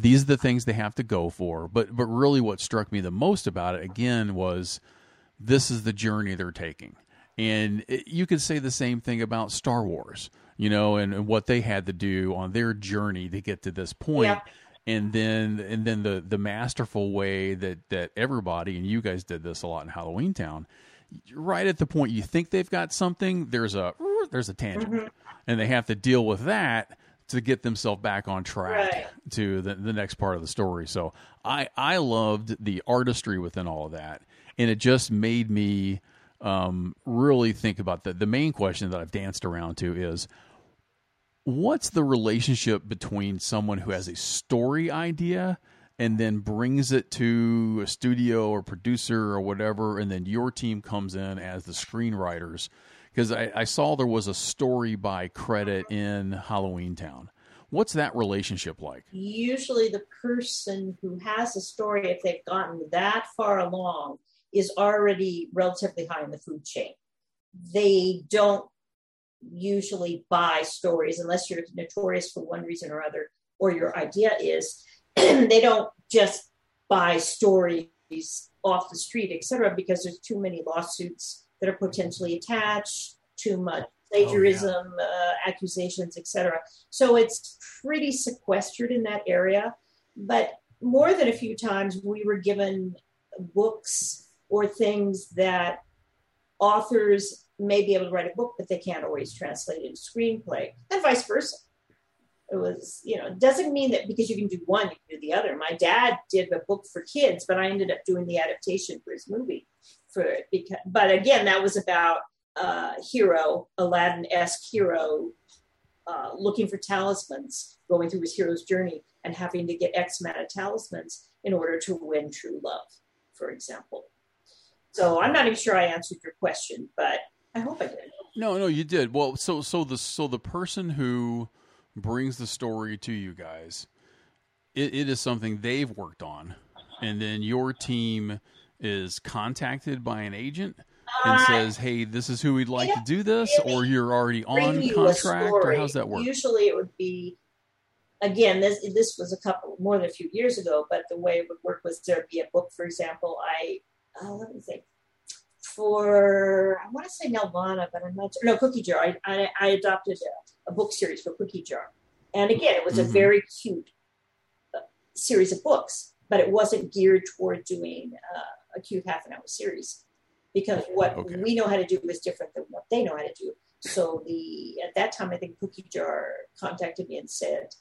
These are the things they have to go for. But really what struck me the most about it, again, was this is the journey they're taking. And you could say the same thing about Star Wars, you know, and what they had to do on their journey to get to this point. Yeah. And then the masterful way that everybody, and you guys did this a lot in Halloween Town, right at the point you think they've got something, there's a tangent. Mm-hmm. And they have to deal with that to get themselves back on track to the next part of the story. So I loved the artistry within all of that. And it just made me really think about the main question that I've danced around to is, what's the relationship between someone who has a story idea and then brings it to a studio or producer or whatever, and then your team comes in as the screenwriters? Because I saw there was a story by credit in Halloween Town. What's that relationship like? Usually the person who has a story, if they've gotten that far along, is already relatively high in the food chain. They don't usually buy stories unless you're notorious for one reason or other, or your idea is. They don't just buy stories off the street, etc., because there's too many lawsuits that are potentially attached, too much plagiarism, accusations, etc. So it's pretty sequestered in that area. But more than a few times, we were given books or things that authors may be able to write a book, but they can't always translate it into screenplay, and vice versa. It was, you know, it doesn't mean that because you can do one, you can do the other. My dad did a book for kids, but I ended up doing the adaptation for his movie. But again, that was about hero, Aladdin-esque hero, looking for talismans, going through his hero's journey, and having to get X amount of talismans in order to win true love, for example. So I'm not even sure I answered your question, but I hope I did. No, you did. Well, so the person who brings the story to you guys, it is something they've worked on, and then your team is contacted by an agent and says, hey, this is who we'd like to do this, or you're already on contract, or how's that work? Usually it would be, again, this was more than a few years ago, but the way it would work was there'd be a book, for example, I want to say Nelvana, but I'm not sure. No, Cookie Jar. I adopted a book series for Cookie Jar. And again, it was a very cute series of books, but it wasn't geared toward doing a cute half an hour series, because what we know how to do is different than what they know how to do. So at that time, I think Cookie Jar contacted me and said,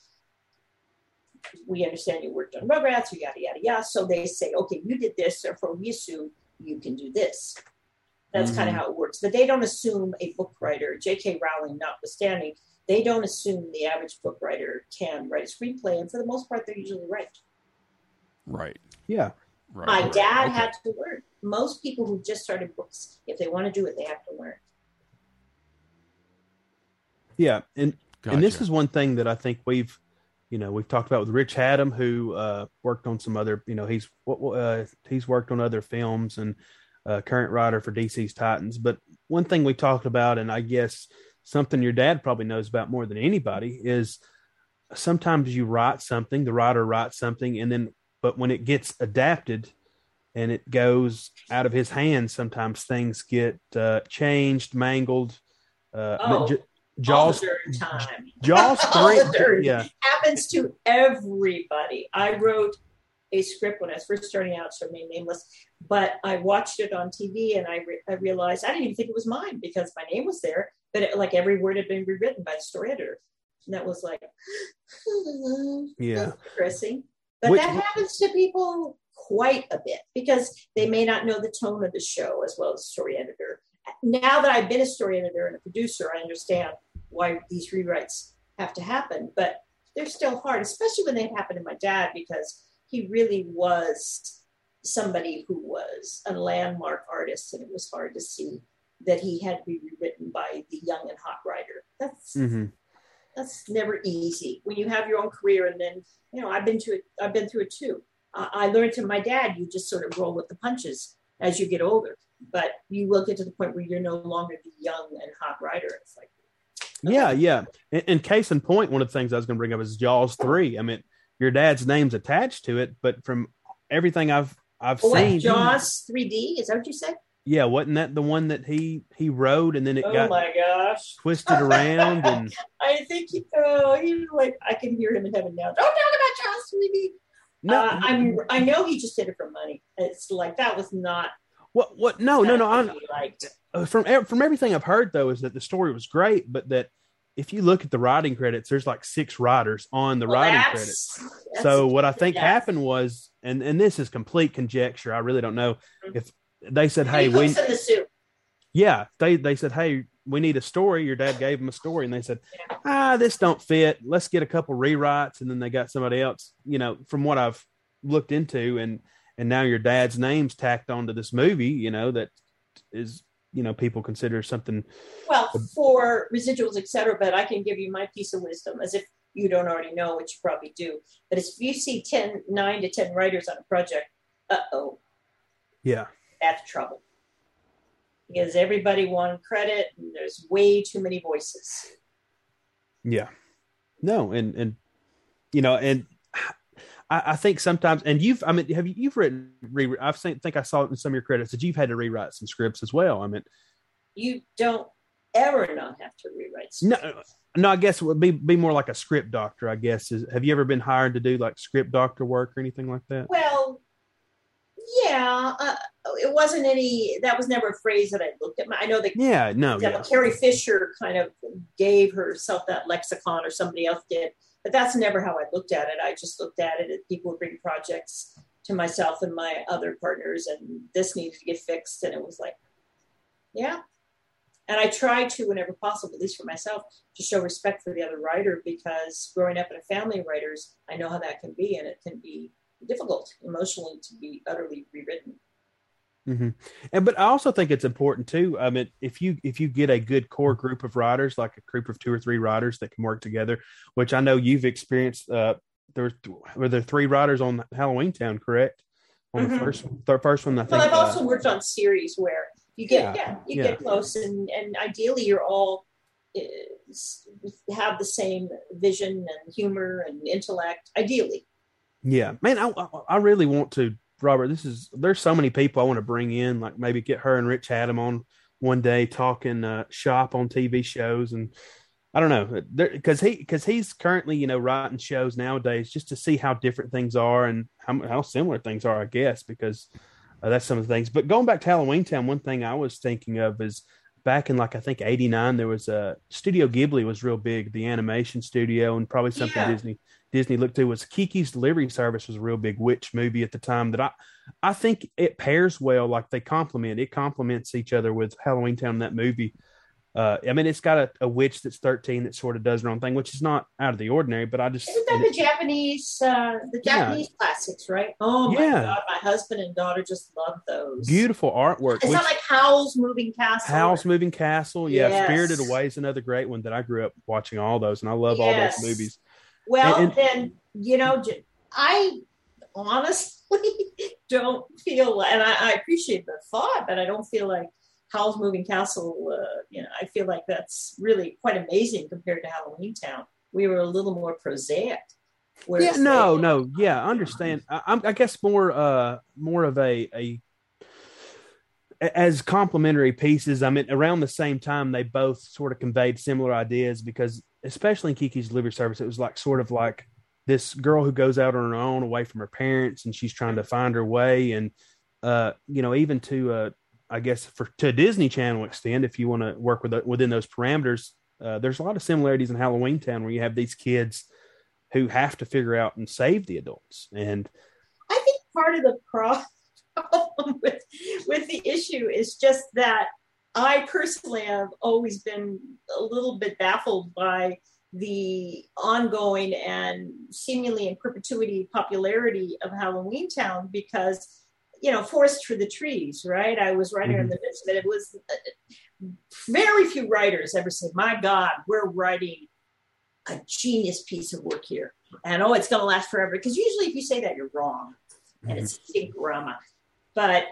we understand you worked on Rugrats, yada, yada, yada. So they say, okay, you did this, therefore we assume you can do this. That's kind of how it works. But they don't assume a book writer, J.K. Rowling notwithstanding, they don't assume the average book writer can write a screenplay. And for the most part, they're usually right. Right. Yeah. Right. My dad had to learn. Most people who just started books, if they want to do it, they have to learn. Yeah. And this is one thing that I think we've talked about with Rich Haddam, who worked on some other, you know, he's worked on other films and current writer for DC's Titans. But one thing we talked about, and I guess something your dad probably knows about more than anybody, is sometimes you write something, the writer writes something, but when it gets adapted and it goes out of his hands, sometimes things get changed, mangled. Jaws, all the time. Jaws 3. Yeah. Happens to everybody. I wrote a script when I was first starting out, so it remained nameless, but I watched it on TV and I realized I didn't even think it was mine because my name was there, but like every word had been rewritten by the story editor. And that was like, yeah, depressing. But that happens to people quite a bit because they may not know the tone of the show as well as the story editor. Now that I've been a story editor and a producer, I understand why these rewrites have to happen, but they're still hard, especially when they happen to my dad, because he really was somebody who was a landmark artist, and it was hard to see that he had to be rewritten by the young and hot writer. That's never easy when you have your own career. And then, you know, I've been through it too. I learned from my dad, you just sort of roll with the punches as you get older, but you will get to the point where you're no longer the young and hot writer. It's like, okay. Yeah. And case in point, one of the things I was going to bring up is Jaws 3. I mean, your dad's name's attached to it, but from everything I've seen, Jaws 3D, is that what you said? Yeah, wasn't that the one that he rode and then it got twisted around? And I think he like I can hear him in heaven now. Don't talk about Jaws 3D. No, I know he just did it for money. It's like that was not what. No. From everything I've heard though is that the story was great, but that if you look at the writing credits, there's like 6 writers on the writing credits. So what I think happened was, and this is complete conjecture, I really don't know if they said, "Hey, they said, "Hey, we need a story." Your dad gave them a story, and they said, "This don't fit. Let's get a couple rewrites," and then they got somebody else. You know, from what I've looked into, and now your dad's name's tacked onto this movie. You know, that is, you know, people consider something for residuals, etc. But I can give you my piece of wisdom, as if you don't already know, which you probably do. But if you see 9 to 10 writers on a project, that's trouble, because everybody wanted credit and there's way too many voices. Yeah, no. And you know, and I think sometimes, and you've written, I think I saw it in some of your credits that you've had to rewrite some scripts as well. I mean, you don't ever not have to rewrite scripts. No, I guess it would be more like a script doctor, I guess. Have you ever been hired to do like script doctor work or anything like that? Well, yeah, it wasn't any, that was never a phrase that I looked at. I know that Carrie Fisher kind of gave herself that lexicon, or somebody else did, but that's never how I looked at it. I just looked at it as people would bring projects to myself and my other partners, and this needed to get fixed, and it was like, and I try to, whenever possible, at least for myself, to show respect for the other writer, because growing up in a family of writers, I know how that can be, and it can be difficult emotionally to be utterly rewritten. Mm-hmm. But I also think it's important too. I mean, if you get a good core group of writers, like a group of 2 or 3 writers that can work together, which I know you've experienced. There were 3 writers on Halloween Town, correct? On the first one, I think. Well, I've also worked on series where you get get close, and ideally you're all have the same vision and humor and intellect. Ideally. Yeah, man, I really want to, Robert. There's so many people I want to bring in. Like maybe get her and Rich Adam on one day talking shop on TV shows, and I don't know, because he's currently, you know, writing shows nowadays, just to see how different things are and how similar things are, I guess, because that's some of the things. But going back to Halloween Town, one thing I was thinking of is back in like I think '89, there was a Studio Ghibli was real big, the animation studio, and probably something Disney looked to was Kiki's Delivery Service was a real big witch movie at the time that I think it pairs well, like it complements each other with Halloween Town, that movie. I mean, it's got a witch that's 13 that sort of does her own thing, which is not out of the ordinary, but isn't that the Japanese classics, right? Oh my God, my husband and daughter just love those. Beautiful artwork. It's not like Howl's Moving Castle. Yeah. Spirited Away is another great one that I grew up watching all those, and I love all those movies. Well, then, you know, I honestly don't feel, and I appreciate the thought, but I don't feel like Howl's Moving Castle, I feel like that's really quite amazing compared to Halloween Town. We were a little more prosaic. I understand. I guess more of a as complementary pieces. I mean, around the same time, they both sort of conveyed similar ideas, because especially in Kiki's Delivery Service, it was like sort of like this girl who goes out on her own away from her parents, and she's trying to find her way. And, you know, even to Disney Channel extent, if you want to work within those parameters, there's a lot of similarities in Halloween Town, where you have these kids who have to figure out and save the adults. And I think part of the problem with the issue is just that I personally have always been a little bit baffled by the ongoing and seemingly in perpetuity popularity of Halloween Town, because you know, forest for the trees, right? I was writing in the midst of it. It was very few writers ever said, my God, we're writing a genius piece of work here. And, oh, it's going to last forever. Because usually if you say that, you're wrong. And it's big drama. But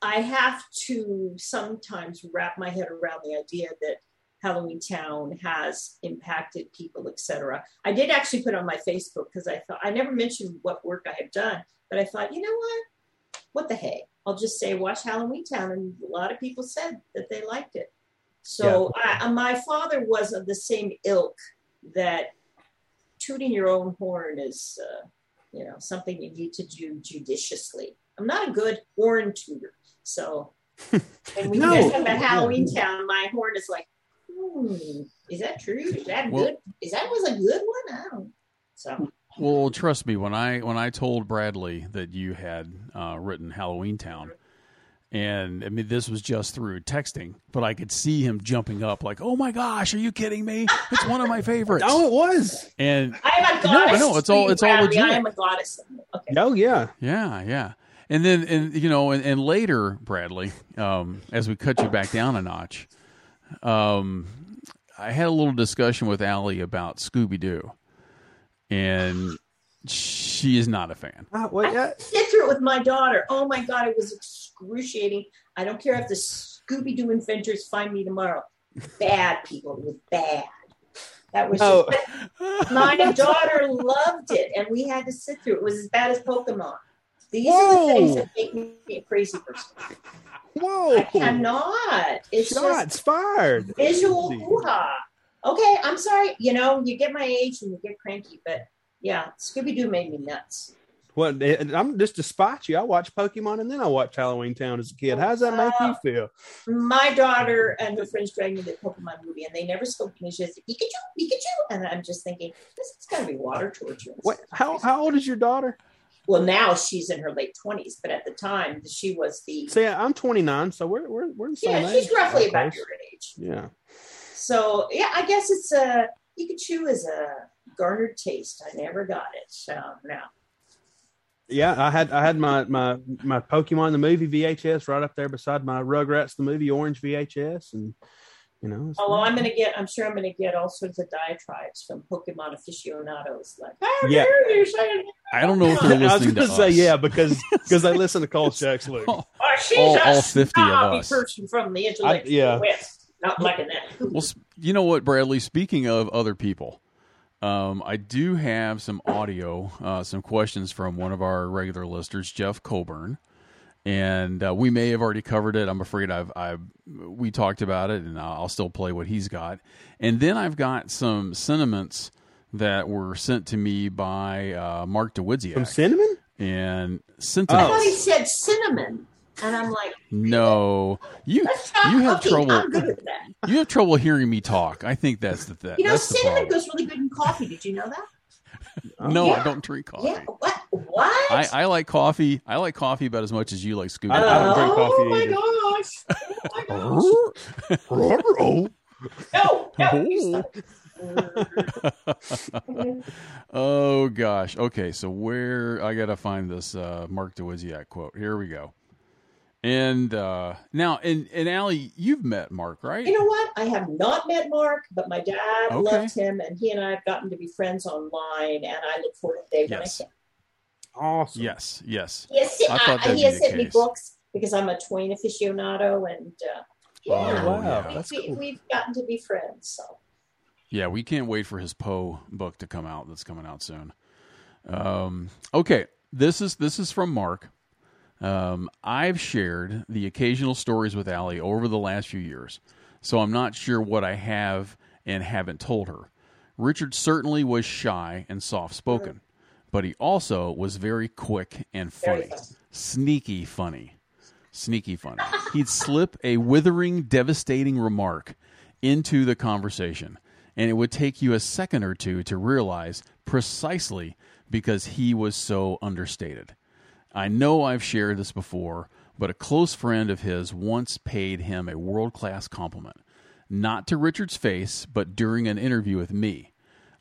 I have to sometimes wrap my head around the idea that Halloween Town has impacted people, etc. I did actually put on my Facebook because I thought, I never mentioned what work I have done, but I thought, you know what the heck? I'll just say, watch Halloween Town. And a lot of people said that they liked it. So my father was of the same ilk that tooting your own horn is, you know, something you need to do judiciously. I'm not a good horn tooter. So when we talk about Halloween Town, my horn is like, is that true? Is that good? Is that was a good one? I don't know. So. Well, trust me, when I told Bradley that you had written Halloween Town, and I mean this was just through texting, but I could see him jumping up like, "Oh my gosh, are you kidding me? It's one of my favorites." Oh, it was. And I am a goddess. No, it's all legit. I am a goddess. Okay. Oh yeah, yeah, yeah. And then and later, Bradley, as we cut you back down a notch. I had a little discussion with Ali about Scooby-Doo, and she is not a fan. I sit through it with my daughter. Oh my God, it was excruciating. I don't care if the Scooby-Doo inventors find me tomorrow. Bad people, it was bad. That was my daughter loved it, and we had to sit through it. It was as bad as Pokemon. These are the things that make me a crazy person. Whoa! I cannot. It's shots fired. Visual hoo-ha. Okay, I'm sorry. You know, you get my age and you get cranky, but yeah, Scooby-Doo made me nuts. Well, I'm just to spot you. I watched Pokemon and then I watched Halloween Town as a kid. How does that make you feel? My daughter and her friends dragged me to the Pokemon movie, and they never spoke to me. She said, "Pikachu, Pikachu," and I'm just thinking, this is going to be water torture. What? How old is your daughter? Well, now she's in her late 20s, but at the time she was the. See, I'm 29, so we're the same age. Yeah, she's roughly about your age. Yeah. So yeah, I guess it's a Pikachu is a garnered taste. I never got it. So no. Yeah, I had my Pokemon the movie VHS right up there beside my Rugrats the movie orange VHS and. You know, I'm sure I'm going to get all sorts of diatribes from Pokemon aficionados. Like, I don't know if they're listening to us. I was going to say, because they listen to Kolchak's Luke. She's all 50 of us. Person from the intellectual West. Not liking that. Well, you know what, Bradley? Speaking of other people, I do have some audio, some questions from one of our regular listeners, Jeff Coburn. And we may have already covered it. I'm afraid we talked about it, and I'll still play what he's got. And then I've got some sentiments that were sent to me by Mark DeWidziak. Some cinnamon? And sentiments. I thought he said cinnamon. And I'm like, no, you have trouble. I'm good with that. You have trouble hearing me talk. I think that's the thing. You know, cinnamon goes really good in coffee. Did you know that? No, I don't drink coffee. Yeah. What? I like coffee. I like coffee about as much as you like Scooby. I don't drink coffee either. Oh my gosh! Oh no! Oh gosh. Okay, so where I gotta find this Mark DeWidziak quote? Here we go. And now, Ali, you've met Mark, right? You know what? I have not met Mark, but my dad loved him, and he and I have gotten to be friends online, and I look forward to the day when I can. Awesome. Yes. He has sent me books because I'm a Twain aficionado, and we've gotten to be friends. So yeah, we can't wait for his Poe book to come out. That's coming out soon. Okay, this is from Mark. I've shared the occasional stories with Ali over the last few years, so I'm not sure what I have and haven't told her. Richard certainly was shy and soft-spoken, but he also was very quick and funny. Sneaky funny. He'd slip a withering, devastating remark into the conversation, and it would take you a second or two to realize precisely because he was so understated. I know I've shared this before, but a close friend of his once paid him a world-class compliment. Not to Richard's face, but during an interview with me.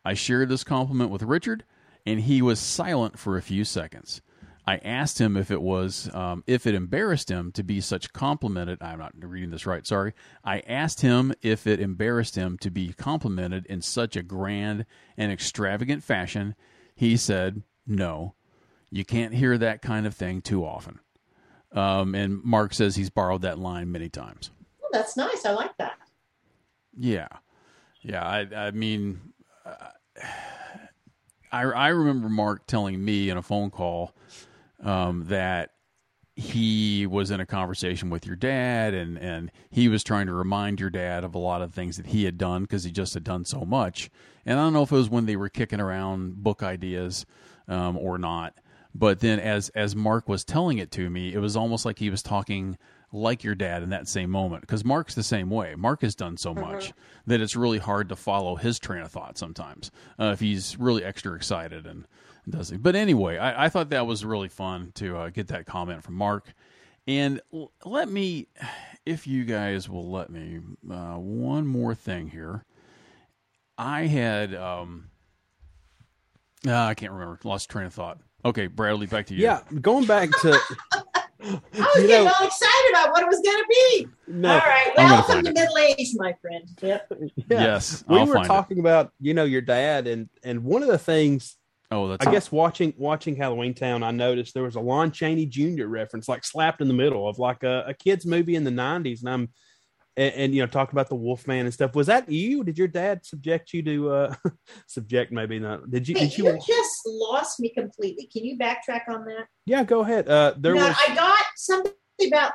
I shared this compliment with Richard, and he was silent for a few seconds. I asked him if it was, if it embarrassed him to be such complimented. I'm not reading this right. Sorry. I asked him if it embarrassed him to be complimented in such a grand and extravagant fashion. He said, no, you can't hear that kind of thing too often. And Mark says he's borrowed that line many times. Well, that's nice. I like that. Yeah. Yeah. I mean, I remember Mark telling me in a phone call that he was in a conversation with your dad, and he was trying to remind your dad of a lot of things that he had done because he just had done so much. And I don't know if it was when they were kicking around book ideas or not, but then as Mark was telling it to me, it was almost like he was talking like your dad in that same moment, because Mark's the same way. Mark has done so much that it's really hard to follow his train of thought sometimes if he's really extra excited and does it. But anyway, I thought that was really fun to get that comment from Mark. And let me, if you guys will let me, one more thing here. I had, I can't remember, lost train of thought. Okay, Bradley, back to you. Yeah, going back to... I was getting all excited about what it was going to be. No, all right, welcome to middle age, my friend. Yep. Yeah. Yes, we were talking about your dad, and one of the things. Oh, that's. I guess watching Halloween Town, I noticed there was a Lon Chaney Jr. reference, like slapped in the middle of like a kids movie in the '90s, and talking about the Wolfman and stuff. Was that you? Did your dad subject you to subject? Maybe not. Did you? Hey, you just lost me completely. Can you backtrack on that? Yeah, go ahead. I got something about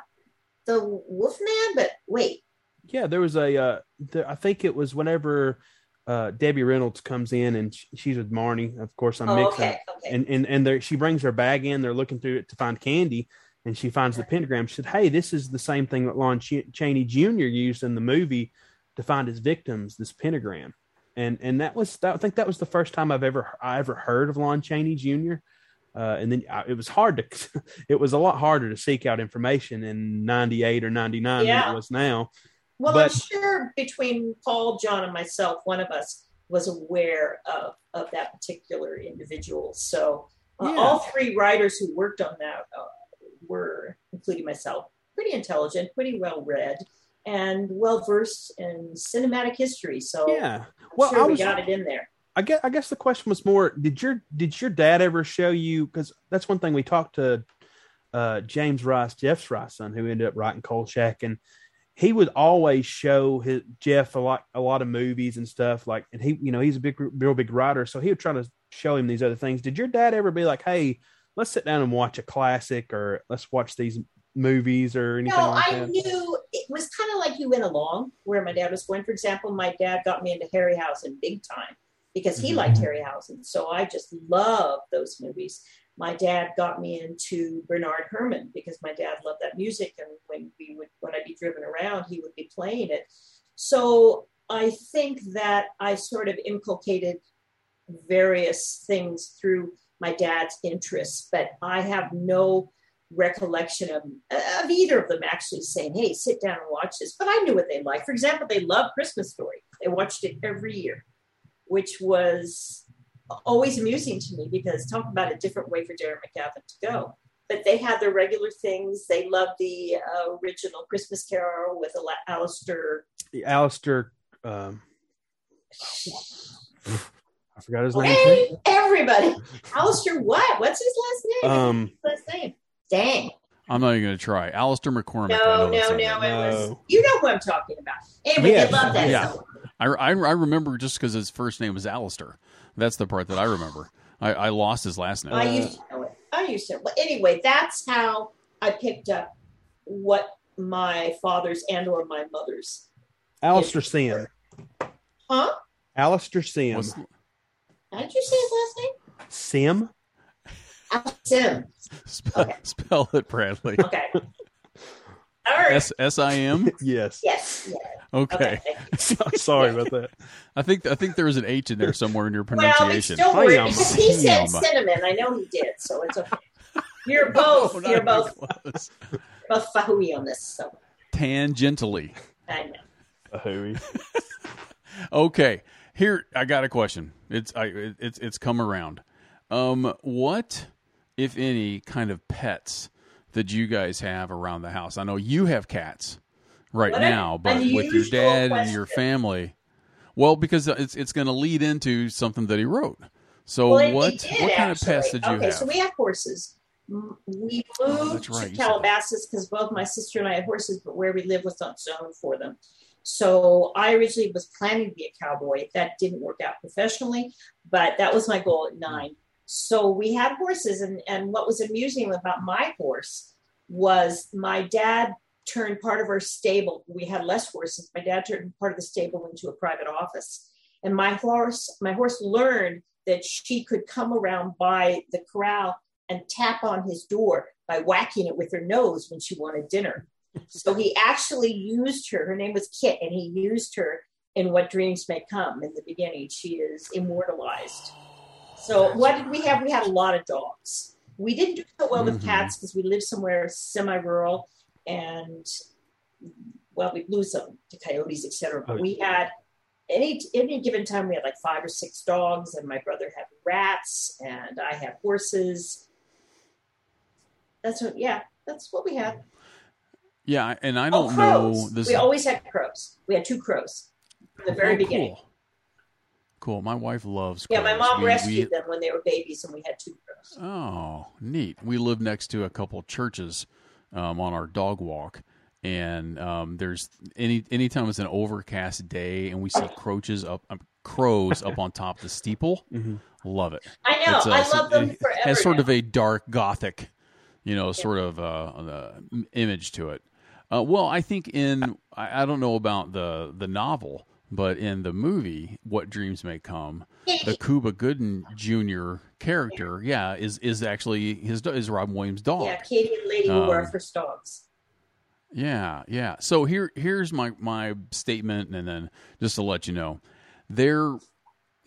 the Wolfman, but wait. Yeah, there was a. I think it was whenever Debbie Reynolds comes in and she's with Marnie. Of course, I'm mixed up. Okay. And she brings her bag in. They're looking through it to find candy. And she finds the pentagram. She said, hey, this is the same thing that Lon Chaney Jr. used in the movie to find his victims, this pentagram. And that was, I think that was the first time I ever heard of Lon Chaney Jr. And then it was a lot harder to seek out information in 98 or 99 than it was now. Well, but, I'm sure between Paul, John, and myself, one of us was aware of that particular individual. So all three writers who worked on that, were, including myself, pretty intelligent, pretty well read, and well versed in cinematic history. So we got it in there. I guess the question was more: did your dad ever show you? Because that's one thing we talked to James Rice, Jeff's Rice son, who ended up writing Kolchak, and he would always show Jeff a lot of movies and stuff like. And he, he's a real big writer, so he would try to show him these other things. Did your dad ever be like, hey? Let's sit down and watch a classic, or let's watch these movies or anything like that? No, I knew it was kind of like you went along where my dad was going. For example, my dad got me into Harryhausen big time because he liked Harryhausen. So I just loved those movies. My dad got me into Bernard Herrmann because my dad loved that music. And when I'd be driven around, he would be playing it. So I think that I sort of inculcated various things through my dad's interests, but I have no recollection of either of them actually saying, hey, sit down and watch this. But I knew what they liked. For example, they loved Christmas Story. They watched it every year, which was always amusing to me because talk about a different way for Darren McGavin to go. But they had their regular things. They loved the original Christmas Carol with Alistair. I forgot his name. Hey, everybody. Alistair what? What's his last name? Dang. I'm not even going to try. Alistair McCormick. No. It was, who I'm talking about. Anyway, I love that song. I remember just because his first name was Alistair. That's the part that I remember. I lost his last name. I used to know it. Well, anyway, that's how I picked up what my father's and or my mother's. Alistair Sim. Huh? Alistair Sim. How did you say his last name? Sim. Sim. Spell it, Bradley. Okay. All right. S-I-M? Yes. Yes. Yeah. Okay. Sorry about that. I think there was an H in there somewhere in your pronunciation. Well, don't worry, because he said cinnamon. I know he did, so it's okay. You're both. No, you're both. Close. Both Fahui on this. So. Tangentially. I know. Fahui. Okay. Here, I got a question. It's come around. What if any, kind of pets that you guys have around the house? I know you have cats now, but with your dad and your family. Well, because it's going to lead into something that he wrote. So what kind of pets did you have? Okay, so we have horses. We moved to Calabasas because both my sister and I had horses, but where we lived was not zoned for them. So I originally was planning to be a cowboy. That didn't work out professionally, but that was my goal at 9. So we had horses, and what was amusing about my horse was my dad turned part of our stable. We had less horses. My dad turned part of the stable into a private office, and my horse learned that she could come around by the corral and tap on his door by whacking it with her nose when she wanted dinner. So he actually used her. Her name was Kit, and he used her in What Dreams May Come. In the beginning, she is immortalized. So what did we have? We had a lot of dogs. We didn't do so well with cats because we lived somewhere semi-rural, and well, we blew some to coyotes, etc. But we had any given time we had like 5 or 6 dogs, and my brother had rats, and I had horses. That's what we had. Yeah, and I don't know. We always had crows. We had 2 crows from the very beginning. Cool. My wife loves crows. Yeah, my mom rescued them when they were babies, and we had 2 crows. Oh, neat. We lived next to a couple churches on our dog walk, and there's anytime it's an overcast day, and we see crows up on top of the steeple. Mm-hmm. Love it. I know. I love them forever. It has sort of a dark gothic, sort of image to it. Well, I think I don't know about the novel, but in the movie, What Dreams May Come, the Cuba Gooden Jr. character, is actually is Robin Williams' dog. Yeah, Katie and Lady were our first dogs. Yeah. So here's my statement, and then just to let you know, there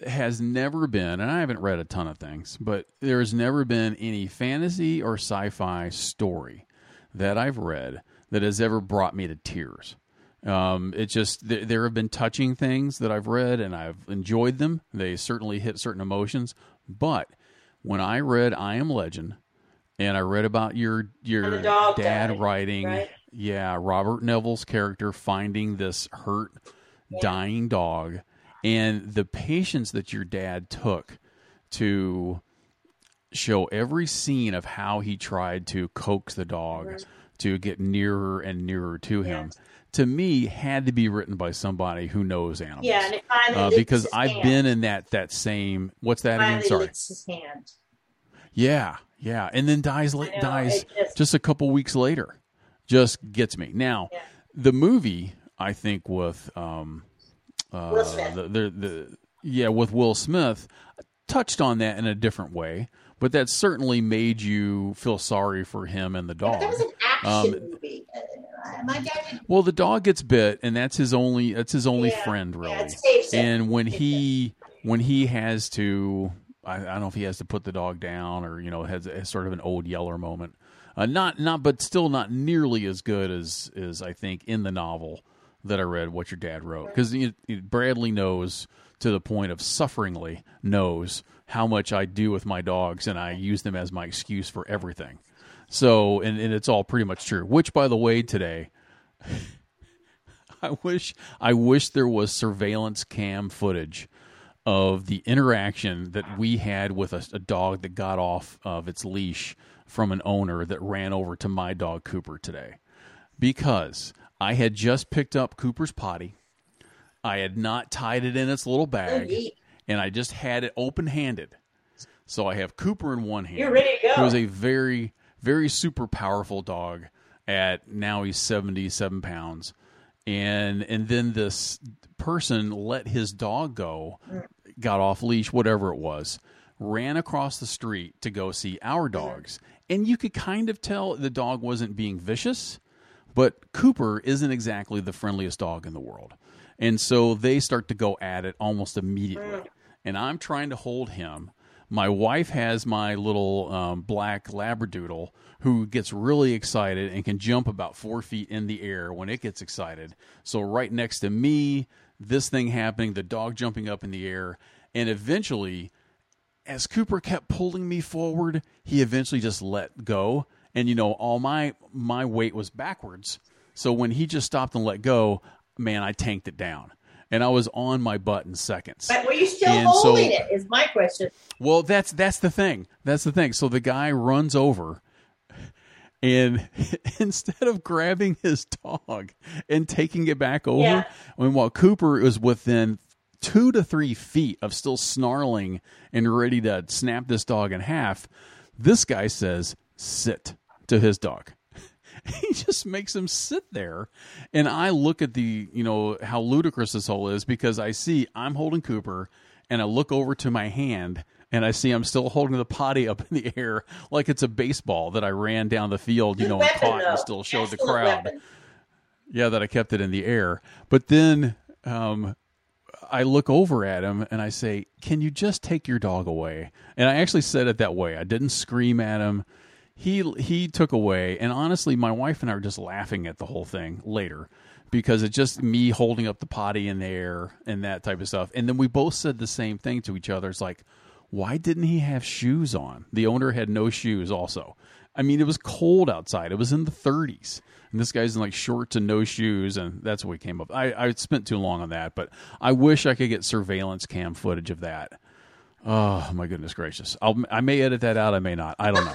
has never been, and I haven't read a ton of things, but there has never been any fantasy or sci-fi story that I've read that has ever brought me to tears. It just, there have been touching things that I've read, and I've enjoyed them. They certainly hit certain emotions. But when I read I Am Legend, and I read about your dad writing, Robert Neville's character finding this hurt, dying dog, and the patience that your dad took to show every scene of how he tried to coax the dog to get nearer and nearer to him, to me, had to be written by somebody who knows animals. Yeah, and it finally licks because his I've hand. Been in that same. What's that again? Sorry. Licks his hand. Yeah, and then dies just a couple weeks later. Just gets me. Now, the movie, I think, with Will Smith. With Will Smith, touched on that in a different way, but that certainly made you feel sorry for him and the dog. But that was an action movie. My dad the dog gets bit, and that's his only. That's his only friend, really. Yeah, it saves him. And when he has to, I don't know if he has to put the dog down, or has sort of an Old Yeller moment. But still not nearly as good as I think in the novel that I read, What Your Dad Wrote, because Bradley knows to the point of sufferingly knows how much I do with my dogs, and I use them as my excuse for everything. So, and it's all pretty much true, which, by the way, today, I wish there was surveillance cam footage of the interaction that we had with a dog that got off of its leash from an owner that ran over to my dog, Cooper, today, because I had just picked up Cooper's potty. I had not tied it in its little bag, and I just had it open-handed. So I have Cooper in one hand. You're ready to go. It was a very... very super powerful dog. At now he's 77 pounds, and then this person let his dog go, got off leash, whatever it was, ran across the street to go see our dogs, and you could kind of tell the dog wasn't being vicious, but Cooper isn't exactly the friendliest dog in the world, and so they start to go at it almost immediately, and I'm trying to hold him. My wife has my little black labradoodle who gets really excited and can jump about 4 feet in the air when it gets excited. So right next to me, this thing happening, the dog jumping up in the air, and eventually as Cooper kept pulling me forward, he eventually just let go. And, you know, all my weight was backwards. So when he just stopped and let go, man, I tanked it down. And I was on my butt in seconds. But were you still holding it is my question. Well, that's the thing. That's the thing. So the guy runs over, and instead of grabbing his dog and taking it back over, yeah. I mean, while Cooper was within 2 to 3 feet of still snarling and ready to snap this dog in half, this guy says, sit, to his dog. He just makes him sit there. And I look at the, you know, how ludicrous this whole is, because I see I'm holding Cooper and I look over to my hand and I see I'm still holding the potty up in the air like it's a baseball that I ran down the field, you know, and caught and still showed the crowd. Yeah, that I kept it in the air. But then I look over at him and I say, can you just take your dog away? And I actually said it that way. I didn't scream at him. He took away, and honestly, my wife and I were just laughing at the whole thing later, because it's just me holding up the potty in the air and that type of stuff. And then we both said the same thing to each other. It's like, why didn't he have shoes on? The owner had no shoes also. I mean, it was cold outside. It was in the 30s. And this guy's in like shorts and no shoes, and that's what we came up with. I spent too long on that, but I wish I could get surveillance cam footage of that. Oh, my goodness gracious. I may edit that out. I may not. I don't know.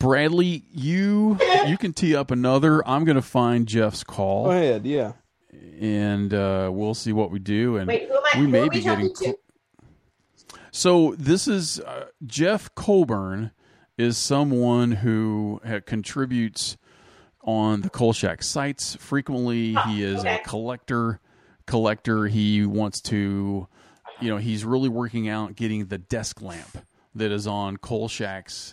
Bradley, you can tee up another. I'm going to find Jeff's call. Go ahead, yeah. And we'll see what we do. And wait, we may be getting. So this is Jeff Colburn is someone who contributes on the Kolchak sites frequently. He is a collector. He wants to, you know, he's really working out getting the desk lamp that is on Kolchak's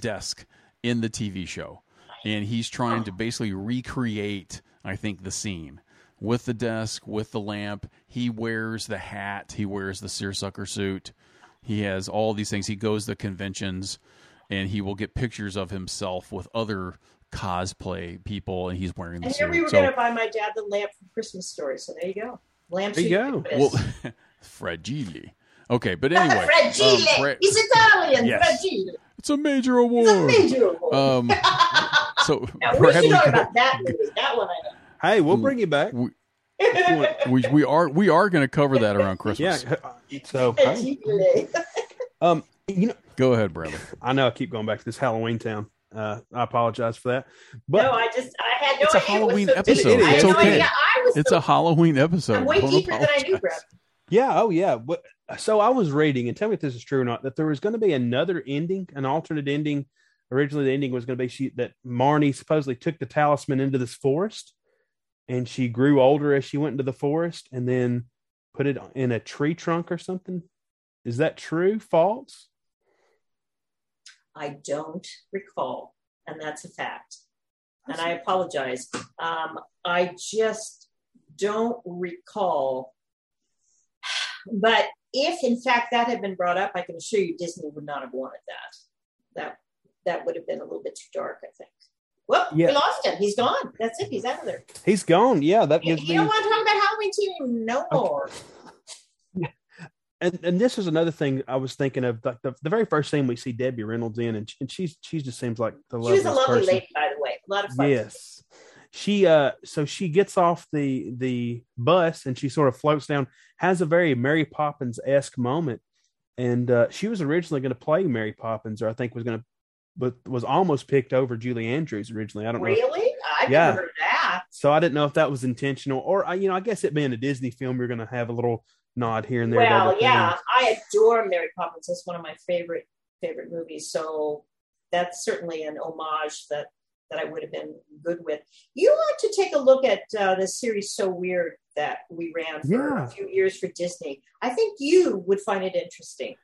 desk in the TV show. And he's trying to basically recreate, I think, the scene. With the desk, with the lamp. He wears the hat. He wears the seersucker suit. He has all these things. He goes to conventions, and he will get pictures of himself with other cosplay people, and he's wearing the suit. And here we were going to buy my dad the lamp from Christmas Story, so there you go. Lamp suit. There you go. Well, fragile. Okay, but anyway. Fragile. He's Italian. Yes. Fragile. It's a major award. So now, Bradley, we should talk about that movie. That one I know. Hey, we'll bring you back. We are going to cover that around Christmas. Yeah. So, you know, go ahead, Bradley. I know I keep going back to this Halloween Town. I apologize for that. But no, I had no idea. It's a Halloween episode. It's okay. It's a Halloween episode. I'm way deeper than I knew, Bradley. Yeah. Oh, yeah. But, so I was reading, and tell me if this is true or not, that there was going to be another ending, an alternate ending. Originally, the ending was going to be that Marnie supposedly took the talisman into this forest, and she grew older as she went into the forest, and then put it in a tree trunk or something. Is that true? False? I don't recall, and that's a fact. And I apologize. I just don't recall. But if, in fact, that had been brought up, I can assure you Disney would not have wanted that. That would have been a little bit too dark, I think. Well, yeah. We lost him. He's gone. That's it. He's out of there. He's gone. Yeah, that gives me. You don't want to talk about Halloween Town no more. Okay. And this is another thing I was thinking of. Like the very first scene we see Debbie Reynolds in, and she just seems like the loveliest person. She's a lovely lady, by the way. A lot of fun. Yes. She so she gets off the bus and she sort of floats down, has a very Mary Poppins-esque moment, and she was originally going to play Mary Poppins, or I think was going to, but was almost picked over Julie Andrews originally. I don't know. Really? I've never heard that. So I didn't know if that was intentional, or I guess it being a Disney film, you're going to have a little nod here and there. Well, yeah, things. I adore Mary Poppins. It's one of my favorite movies. So that's certainly an homage that I would have been good with. You ought to take a look at the series So Weird that we ran for a few years for Disney. I think you would find it interesting.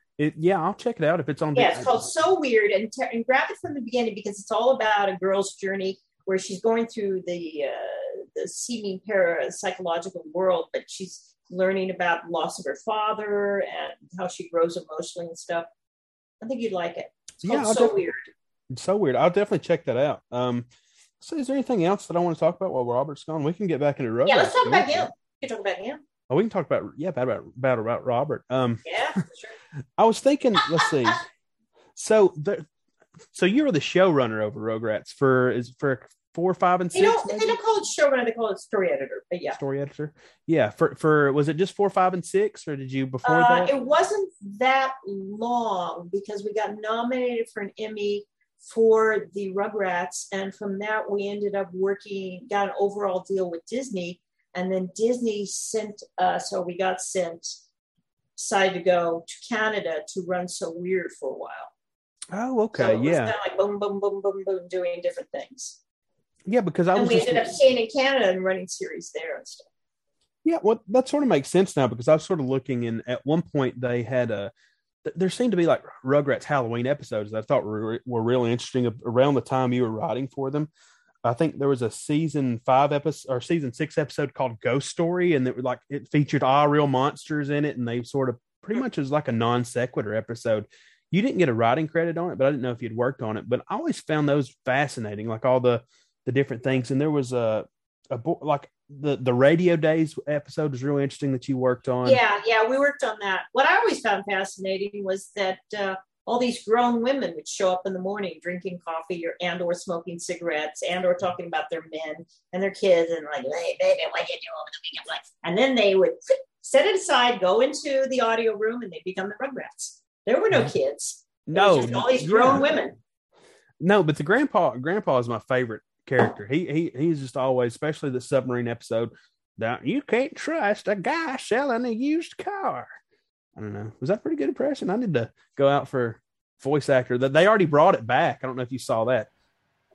I'll check it out if it's on. Yeah, it's called So Weird, and grab it from the beginning, because it's all about a girl's journey where she's going through the seeming parapsychological world, but she's learning about the loss of her father and how she grows emotionally and stuff. I think you'd like it. It's called So Weird. So Weird. I'll definitely check that out. So is there anything else that I want to talk about while Robert's gone? We can get back into Rugrats. Yeah, let's talk about him. You can talk about him. Oh, we can talk about about Robert. Yeah, sure. I was thinking, let's see. So you were the showrunner over Rugrats for 4, 5, and 6. They don't call it showrunner; they call it story editor. But yeah, story editor. Yeah, for was it just 4, 5, and 6, or did you before that? It wasn't that long because we got nominated for an Emmy for the Rugrats, and from that we ended up got an overall deal with Disney. And then Disney sent us, or we got decided to go to Canada to run So Weird for a while. Oh, okay. So it was kind of like boom, boom, boom, boom, boom, doing different things. Yeah, because we ended up staying in Canada and running series there and stuff. Yeah, well, that sort of makes sense now because I was sort of looking in. At one point, they had there seemed to be like Rugrats Halloween episodes that I thought were really interesting around the time you were writing for them. I think there was a season 5 episode or season 6 episode called Ghost Story. And it featured all real monsters in it. And they sort of pretty much was like a non sequitur episode. You didn't get a writing credit on it, but I didn't know if you'd worked on it, but I always found those fascinating, like all the different things. And there was the Radio Days episode was really interesting that you worked on. Yeah. We worked on that. What I always found fascinating was that, all these grown women would show up in the morning drinking coffee or smoking cigarettes or talking about their men and their kids and like, hey, baby, what you do over the weekend? Like, and then they would set it aside, go into the audio room, and they become the Rugrats. There were no kids. No. Just all these grown women. No, but the grandpa is my favorite character. He's just always, especially the submarine episode, that you can't trust a guy selling a used car. I don't know. Was that a pretty good impression? I need to go out for voice actor. They already brought it back. I don't know if you saw that.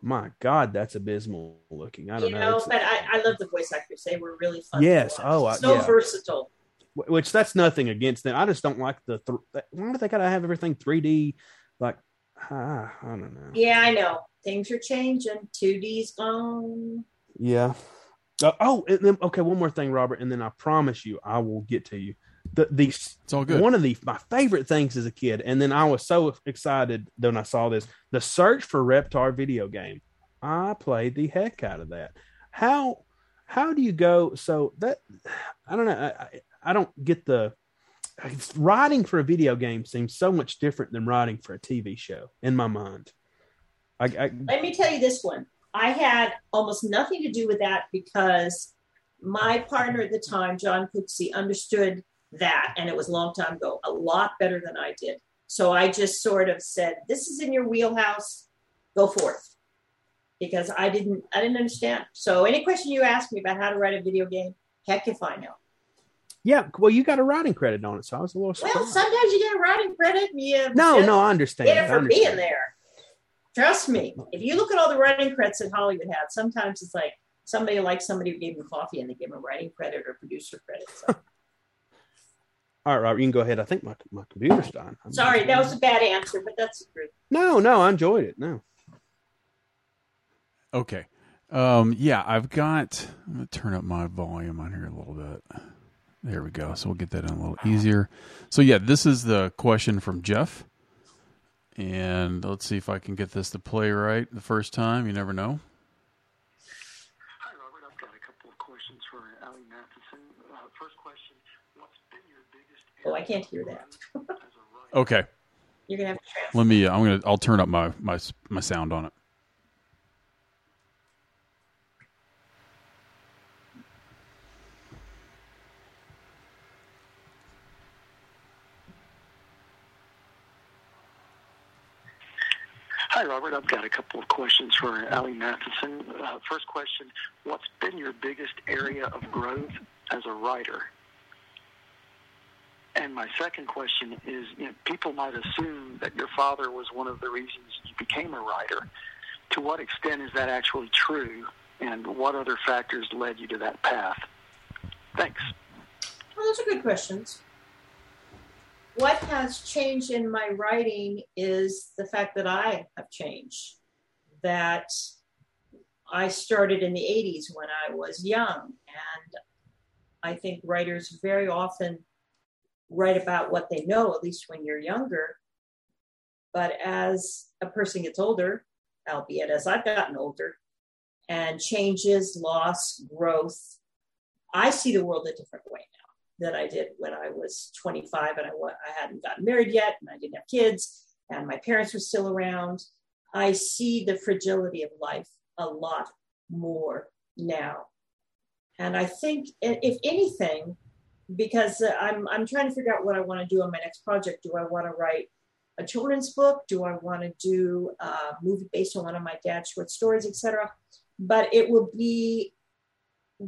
My God, that's abysmal looking. I don't know. But I love the voice actors. They were really fun. Yes. Versatile. Which that's nothing against them. I just don't like why do they gotta have everything 3D? Like, I don't know. Yeah, I know. Things are changing. 2D's gone. Yeah. And then one more thing, Robert, and then I promise you, I will get to you. It's all good. One of my favorite things as a kid, and then I was so excited when I saw this, the Search for Reptar video game. I played the heck out of that. How do you go? So that I don't know. I don't get writing for a video game seems so much different than writing for a TV show in my mind. Let me tell you this one. I had almost nothing to do with that because my partner at the time, John Cooksey, understood that, and it was a long time ago, a lot better than I did. So I just sort of said, this is in your wheelhouse, go forth, because I didn't understand. So any question you ask me about how to write a video game, heck if I know. Yeah, well, you got a writing credit on it, so I was a little surprised. Well, sometimes you get a writing credit and you no I understand. Get it for being there, trust me. If you look at all the writing credits that Hollywood had, sometimes it's like somebody who gave them coffee and they gave them a writing credit or producer credit, so. All right, Robert, you can go ahead. I think my computer's dying. Sorry, that was a bad answer, but that's the truth. No, I enjoyed it. No. Okay. Yeah, I'm going to turn up my volume on here a little bit. There we go. So we'll get that in a little easier. So, yeah, this is the question from Jeff. And let's see if I can get this to play right the first time. You never know. Hi, Robert. I've got a couple of questions for Ali Matheson. First question. Oh, I can't hear that. Okay. You're gonna have to transfer. I'll turn up my sound on it. Hi, Robert. I've got a couple of questions for Ali Matheson. First question: what's been your biggest area of growth as a writer? And my second question is, people might assume that your father was one of the reasons you became a writer. To what extent is that actually true, and what other factors led you to that path? Thanks. Well, those are good questions. What has changed in my writing is the fact that I have changed, that I started in the 80s when I was young, and I think writers very often write about what they know, at least when you're younger. But as a person gets older, albeit as I've gotten older, and changes, loss, growth, I see the world a different way now. that I did when I was 25 and I hadn't gotten married yet and I didn't have kids and my parents were still around. I see the fragility of life a lot more now. And I think, if anything, because I'm trying to figure out what I want to do on my next project. Do I want to write a children's book? Do I want to do a movie based on one of my dad's short stories, etc.? But it will be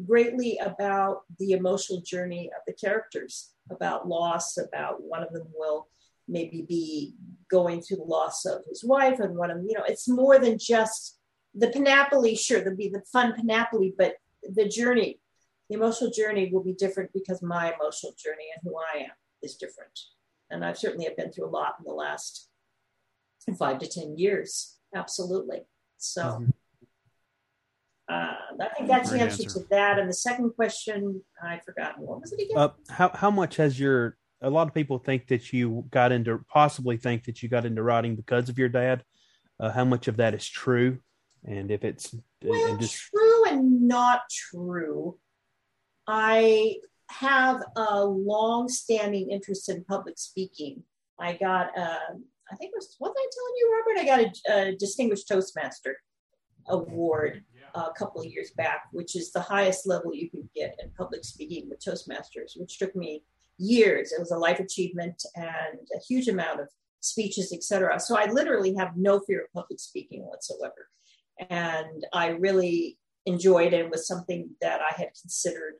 greatly about the emotional journey of the characters, about loss, about one of them will maybe be going through the loss of his wife, and one of them, you know, it's more than just the panoply. Sure, there'll be the fun panoply, but the journey, the emotional journey will be different because my emotional journey and who I am is different. And I've certainly have been through a lot in the last 5 to 10 years. Absolutely. So I think that's the answer to that. And the second question, I forgot. What was it again? How much has your, a lot of people think that you got into, possibly think that you got into writing because of your dad. How much of that is true? And if it's true and not true, I have a long-standing interest in public speaking. I got, I think it was, wasn't I telling you, Robert? I got a Distinguished Toastmaster Award a couple of years back, which is the highest level you can get in public speaking with Toastmasters, which took me years. It was a life achievement and a huge amount of speeches, etc. So I literally have no fear of public speaking whatsoever. And I really enjoyed it. It was something that I had considered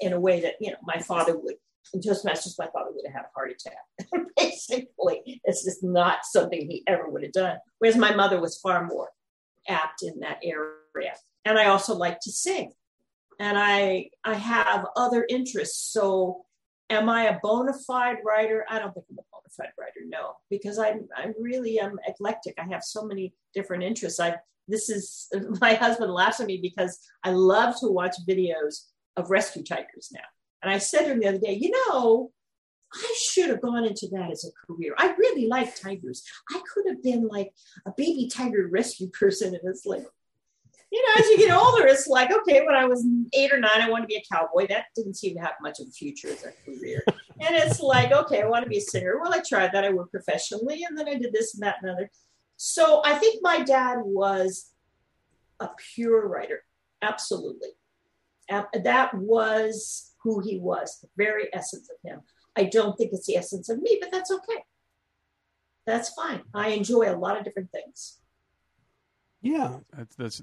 in a way that, you know, my father would, in Toastmasters, my father would have had a heart attack. Basically, it's just not something he ever would have done. Whereas my mother was far more apt in that area. And I also like to sing. And I have other interests. So am I a bona fide writer? I don't think I'm a bona fide writer, no, because I really am eclectic. I have so many different interests. My husband laughs at me because I love to watch videos of rescue tigers now. And I said to him the other day, you know, I should have gone into that as a career. I really like tigers. I could have been like a baby tiger rescue person. And it's like, you know, as you get older, it's like, okay, when I was 8 or 9, I wanted to be a cowboy. That didn't seem to have much of a future as a career. And it's like, okay, I want to be a singer. Well, I tried that. I worked professionally. And then I did this and that and other. So I think my dad was a pure writer. Absolutely. That was who he was, the very essence of him. I don't think it's the essence of me, but that's okay. That's fine. I enjoy a lot of different things. Yeah, that's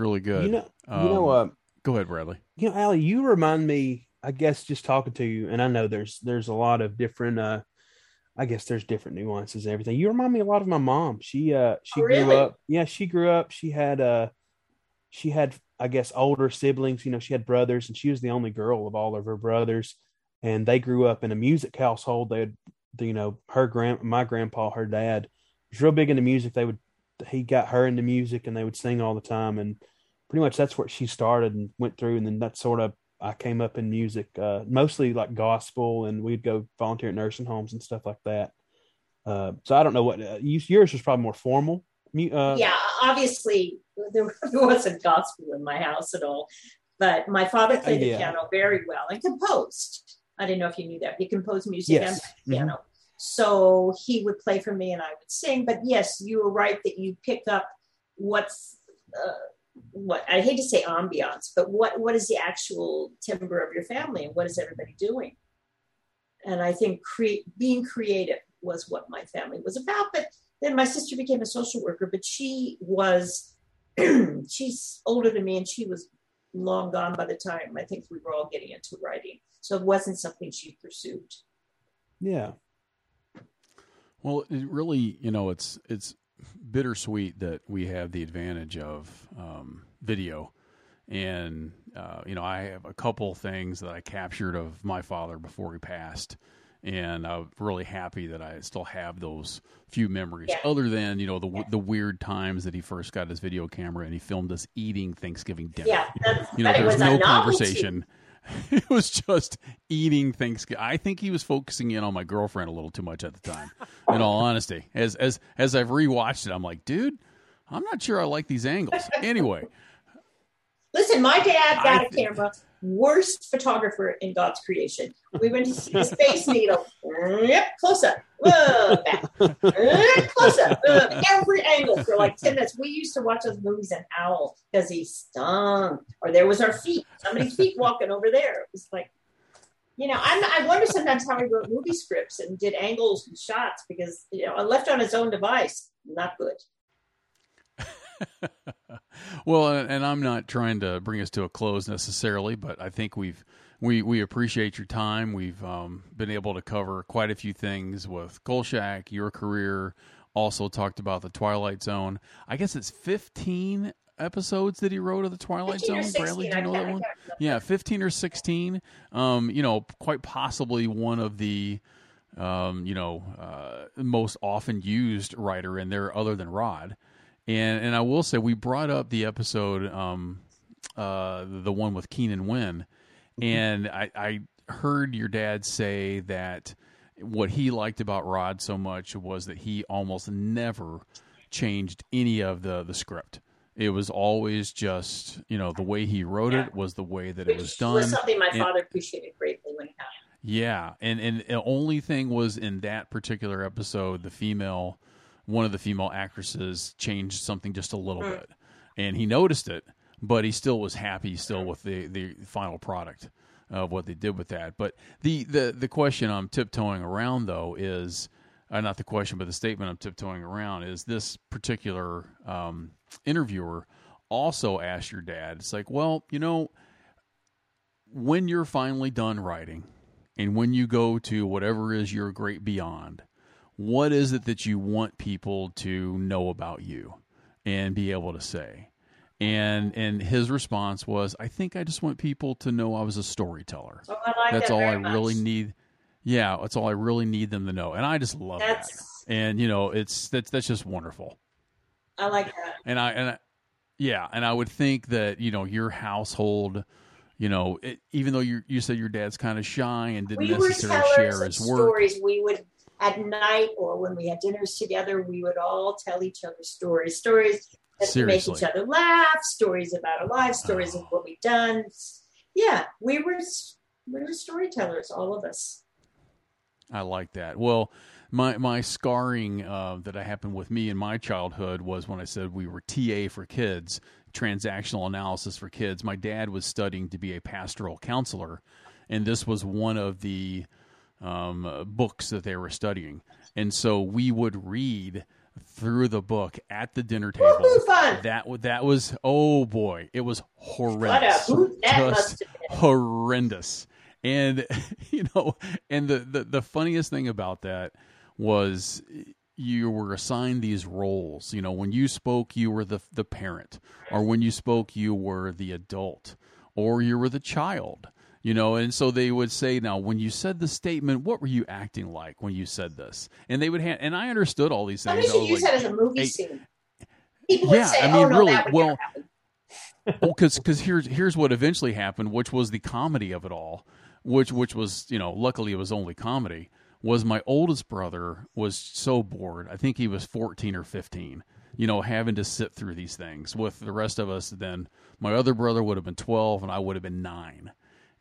really good. Go ahead, Bradley. You know, Ali, you remind me, I guess, just talking to you, and I know there's a lot of different, I guess there's different nuances and everything. You remind me a lot of my mom. She grew up. Yeah, she grew up. She had, I guess, older siblings. You know, she had brothers, and she was the only girl of all of her brothers, and they grew up in a music household. They had, you know, my grandpa, her dad was real big into music. He got her into music and they would sing all the time. And pretty much that's what she started and went through. And then that sort of, I came up in music, mostly like gospel, and we'd go volunteer at nursing homes and stuff like that. So I don't know what yours was probably more formal. Yeah, obviously there wasn't gospel in my house at all, but my father played the piano very well and composed. I didn't know if you knew that. He composed music and piano. Mm-hmm. So he would play for me and I would sing. But yes, you were right that you pick up what I hate to say ambiance, but what is the actual timbre of your family and what is everybody doing? And I think being creative was what my family was about. But then my sister became a social worker, but she was, she's older than me and she was long gone by the time I think we were all getting into writing. So it wasn't something she pursued. Yeah. Well, it really, you know, it's bittersweet that we have the advantage of video, and you know, I have a couple things that I captured of my father before he passed, and I'm really happy that I still have those few memories. Yeah. Other than, you know, the weird times that he first got his video camera and he filmed us eating Thanksgiving dinner. Yeah, you know, there's no conversation. It was just eating Thanksgiving. I think he was focusing in on my girlfriend a little too much at the time, in all honesty. As I've rewatched it, I'm like, dude, I'm not sure I like these angles. Anyway, Listen, my dad got a camera. Worst photographer in God's creation. We went to see the Space Needle. Yep, close up. Whoa, back. Close up. Every angle for like 10 minutes. We used to watch those movies an owl because he stung. Or there was our feet. Somebody's feet walking over there. It was like, you know, I wonder sometimes how I wrote movie scripts and did angles and shots because, you know, left on his own device, not good. Well, and I'm not trying to bring us to a close necessarily, but I think we appreciate your time. We've been able to cover quite a few things with Kolchak, your career, also talked about the Twilight Zone. I guess it's 15 episodes that he wrote of the Twilight Zone. 16, Bradley, do you know that one? Yeah, 15 or 16. You know, quite possibly one of the most often used writer in there, other than Rod. And I will say, we brought up the episode, the one with Keenan Wynn, and I heard your dad say that what he liked about Rod so much was that he almost never changed any of the script. It was always just, you know, the way he wrote it was the way that it was done. Which was something my father appreciated greatly when he had him. Yeah, and the only thing was in that particular episode, one of the female actresses changed something just a little bit, and he noticed it, but he still was happy with the final product of what they did with that. But the question I'm tiptoeing around though is, not the question, but the statement I'm tiptoeing around is, this particular interviewer also asked your dad, it's like, well, you know, when you're finally done writing and when you go to whatever is your great beyond, what is it that you want people to know about you and be able to say? And his response was, I think I just want people to know I was a storyteller. Oh, I like that's that all I much. Really need. Yeah. That's all I really need them to know. And I just love that. And you know, that's just wonderful. I like that. And I would think that, you know, your household, you know, even though you said your dad's kind of shy and didn't necessarily share his work. Stories. We would, at night or when we had dinners together, we would all tell each other stories that Seriously. Make each other laugh, stories about our lives, stories of what we've done. Yeah, we were storytellers, all of us. I like that. Well, my scarring that happened with me in my childhood was when I said we were TA for kids, transactional analysis for kids. My dad was studying to be a pastoral counselor, and this was one of the books that they were studying. And so we would read through the book at the dinner table. Ooh, fun. That was, oh boy, it was horrendous. Just horrendous. And, you know, and the funniest thing about that was you were assigned these roles. You know, when you spoke, you were the parent, or when you spoke, you were the adult, or you were the child. You know, and so they would say, now, when you said the statement, what were you acting like when you said this? And they would and I understood all these things. How did you use that as a movie scene? People would say, that would never happen. Well, because here's what eventually happened, which was the comedy of it all, which was, you know, luckily it was only comedy, was my oldest brother was so bored. I think he was 14 or 15, you know, having to sit through these things with the rest of us. Then my other brother would have been 12 and I would have been 9.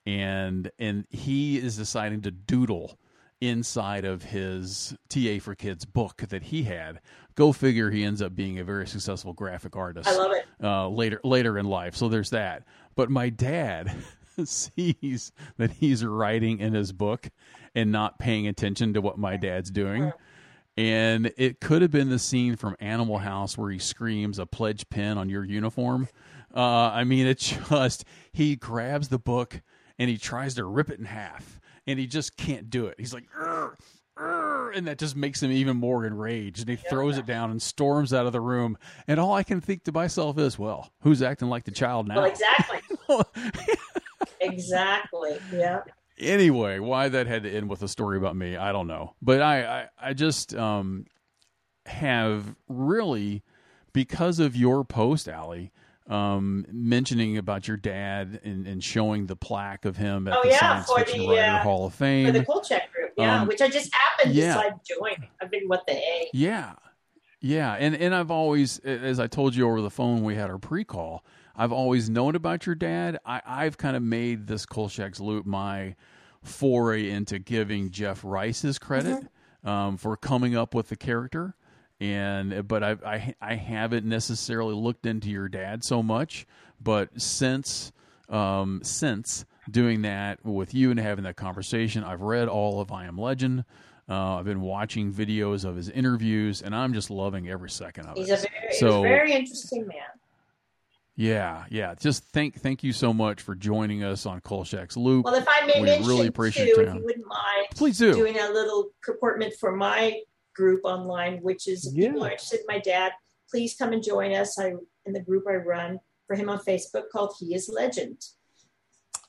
And he is deciding to doodle inside of his TA for Kids book that he had. Go figure, he ends up being a very successful graphic artist. I love it. Later in life. So there's that. But my dad sees that he's writing in his book and not paying attention to what my dad's doing. Mm-hmm. And it could have been the scene from Animal House where he screams a pledge pin on your uniform. I mean, it just, he grabs the book, and he tries to rip it in half, and he just can't do it. He's like, and that just makes him even more enraged. And he throws it down and storms out of the room. And all I can think to myself is, well, who's acting like the child now? Well, exactly. Exactly. Yeah. Anyway, why that had to end with a story about me, I don't know. But I just have really, because of your post, Ali, mentioning about your dad and showing the plaque of him at the Science Fiction Writer Hall of Fame. For the Kolchak group, which I just happened to decide to join. I've been what the A. Yeah. Yeah, and I've always, as I told you over the phone, we had our pre-call, I've always known about your dad. I've kind of made this Kolchak's Loop my foray into giving Jeff Rice his credit for coming up with the character. But I haven't necessarily looked into your dad so much, but since doing that with you and having that conversation, I've read all of I Am Legend. I've been watching videos of his interviews, and I'm just loving every second of it. He's a very interesting man. Yeah, yeah. Just thank you so much for joining us on Kolchak's Loop. Well, if I may mention, really appreciate too, if you wouldn't mind, please do, doing a little purportment for my group online, which is, if people are interested in my dad, please come and join us in the group I run for him on Facebook called He Is Legend.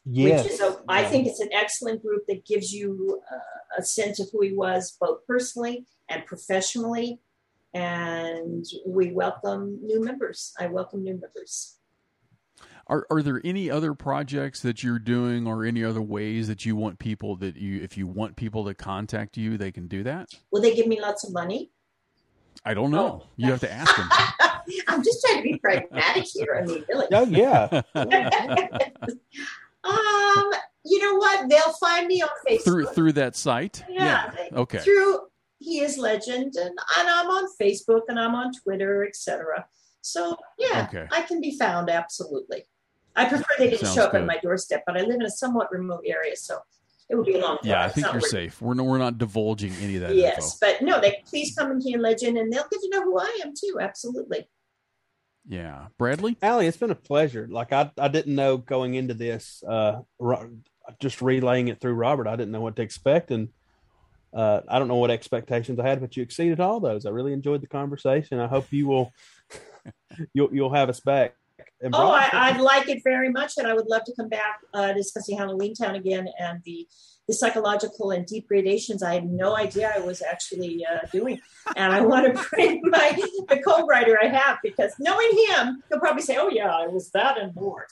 Yes. Which is I think it's an excellent group that gives you a sense of who he was, both personally and professionally. And we welcome new members. I welcome new members. Are there any other projects that you're doing, or any other ways that you want people if you want people to contact you, they can do that? Will they give me lots of money? I don't know. Oh. You have to ask them. I'm just trying to be pragmatic here. I mean, really. Oh, yeah. You know what? They'll find me on Facebook. Through that site? Yeah. Okay. Through He Is Legend, and I'm on Facebook, and I'm on Twitter, etc. So, yeah, okay. I can be found, absolutely. I prefer they didn't show up at my doorstep, but I live in a somewhat remote area, so it would be a long time. Yeah, I think you're safe. We're not divulging any of that info. But no, please come and hear Legend, and they'll get to know who I am, too, absolutely. Yeah. Bradley? Allie, it's been a pleasure. Like, I didn't know going into this, just relaying it through Robert, I didn't know what to expect, and I don't know what expectations I had, but you exceeded all those. I really enjoyed the conversation. I hope you will... You'll have us back. I'd like it very much, and I would love to come back discussing Halloween Town again, and the psychological and deep gradations I had no idea I was actually doing. And I want to bring the co-writer I have, because knowing him, he'll probably say, "Oh yeah, I was that and more."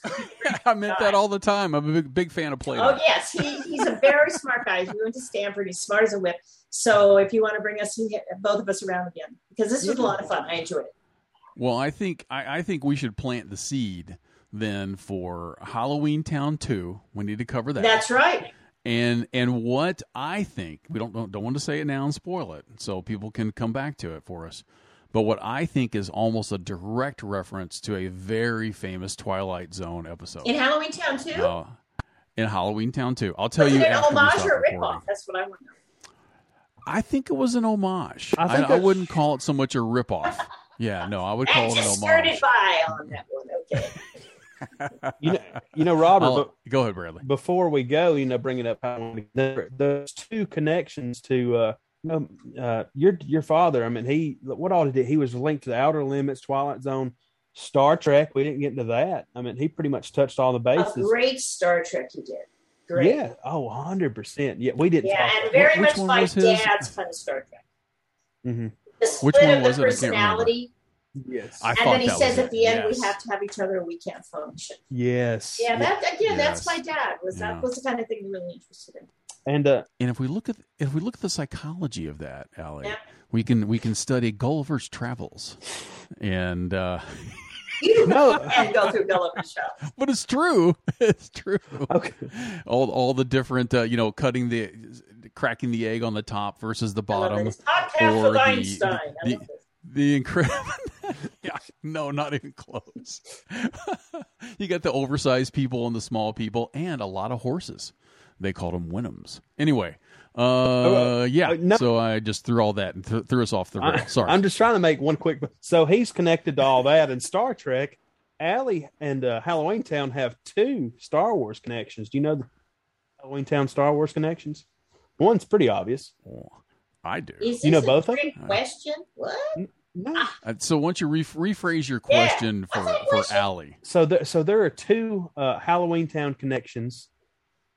I meant that all the time. I'm a big fan of Plato. Oh yes, he's a very smart guy. He went to Stanford. He's smart as a whip. So if you want to bring both of us around again, because this was a lot of fun. I enjoyed it. Well, I think we should plant the seed then for Halloween Town 2. We need to cover that. That's right. And what I think, we don't want to say it now and spoil it, so people can come back to it for us. But what I think is almost a direct reference to a very famous Twilight Zone episode. In Halloween Town 2? In Halloween Town 2. I'll tell you after we stop recording. An homage or a ripoff? That's what I want to know. I think it was an homage. I wouldn't call it so much a ripoff. Yeah, no, I would call it an homage. Started by on that one, okay. you know, Robert. Go ahead, Bradley. Before we go, bringing up those two connections to your father. I mean, what all he did? He was linked to the Outer Limits, Twilight Zone, Star Trek. We didn't get into that. I mean, he pretty much touched all the bases. A great Star Trek, he did. Great. Yeah. Oh, 100%. Yeah, we didn't. Yeah, and very much like Dad's kind of Star Trek. Mm-hmm. Which one was it? I can't remember. Yes. And then he says at the end, we have to have each other or we can't function. Yes. Yeah, that's my dad. That was the kind of thing you're really interested in. And if we look at the psychology of that, Allie, we can study Gulliver's Travels. And you can go through Gulliver's Travels. But it's true. It's true. Okay. All the different cutting the cracking the egg on the top versus the bottom, podcast with Einstein. The incredible, yeah, no, not even close. You got the oversized people and the small people, and a lot of horses. They called them Winhams. Anyway, no. So I just threw all that and threw us off the rail. Sorry, I'm just trying to make one quick. So he's connected to all that, and Star Trek. Allie and Halloween Town have two Star Wars connections. Do you know the Halloween Town Star Wars connections? One's pretty obvious. I do. Is this both of them? Question? What? No. So why don't you rephrase your question for Allie? So there are two Halloween Town connections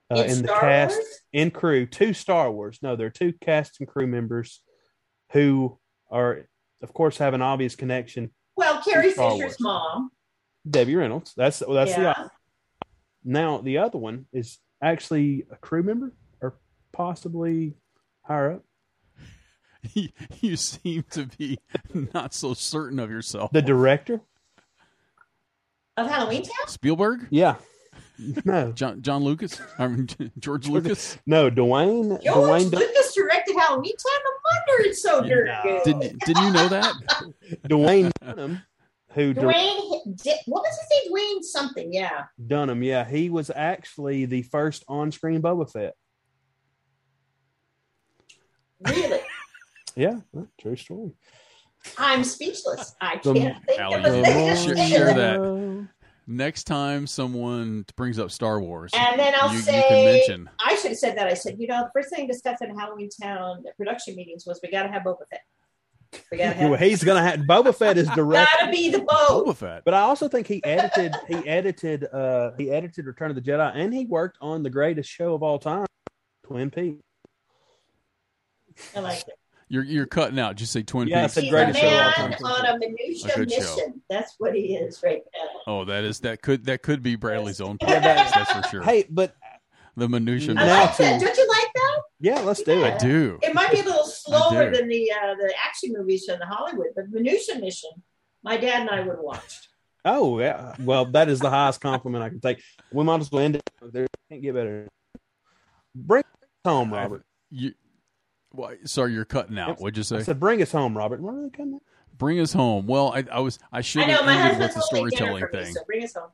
in the cast and crew. Two Star Wars. No, there are two cast and crew members who are, of course, have an obvious connection. Well, Carrie Fisher's mom, Debbie Reynolds. That's the. Now the other one is actually a crew member. Possibly higher up. You seem to be not so certain of yourself. The director? Of Halloween Town? Spielberg? Yeah. No. John Lucas? I mean, George Lucas? No, Dwayne. George Lucas directed Halloween Town? No wonder it's so dirty. Did you know that? Dwayne Dunham. What was his name? Dwayne something, yeah. Dunham, yeah. He was actually the first on-screen Boba Fett. Really? Yeah, true story. I'm speechless. I can't think of a thing. Share that. Next time someone brings up Star Wars, and then I'll say, you can mention. I should have said that. I said, the first thing discussed in Halloween Town production meetings was we got to have Boba Fett. He's gonna have Boba Fett is direct. Gotta be the Boba Fett. But I also think he edited Return of the Jedi, and he worked on the greatest show of all time, Twin Peaks. I like it. You're cutting out. Just say Twin Peaks. He's a man on a minutia mission. That's what he is right now. Oh, that could be Bradley's own podcast. That's for sure. Hey, but the minutia. Don't you like that? Yeah, let's do it. I do. It might be a little slower than the action movies from the Hollywood, but Minutia Mission, my dad and I would have watched. Oh, yeah. Well, that is the highest compliment I can take. We might as well end it. There can't get better. Bring us home, Robert. Sorry, you're cutting out. What'd you say? I said, bring us home, Robert. Why are they cutting out? Bring us home. Well, I should have ended with the storytelling thing. So bring us home.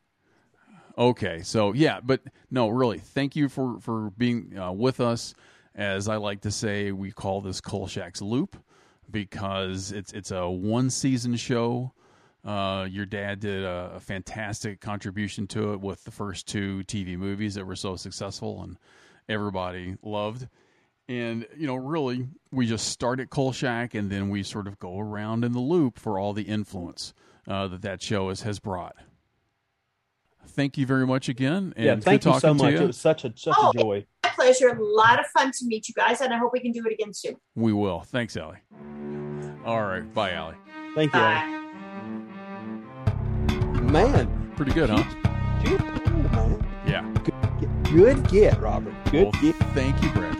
Okay, so but no, really, thank you for being with us. As I like to say, we call this Kolchak's Loop because it's a one-season show. Your dad did a fantastic contribution to it with the first two TV movies that were so successful and everybody loved. And, really, we just start at Kolchak, and then we sort of go around in the loop for all the influence that show has brought. Thank you very much again. And thank you so much. It was such a joy. My pleasure. A lot of fun to meet you guys, and I hope we can do it again soon. We will. Thanks, Allie. All right. Bye, Allie. Thank you, Allie. Man. Pretty good, huh? Yeah. Good get, Robert. Good get. Thank you, Bradley.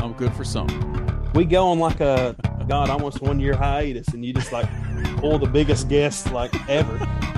I'm good for something. We go on like a, almost 1 year hiatus, and you just like pull the biggest guest like ever.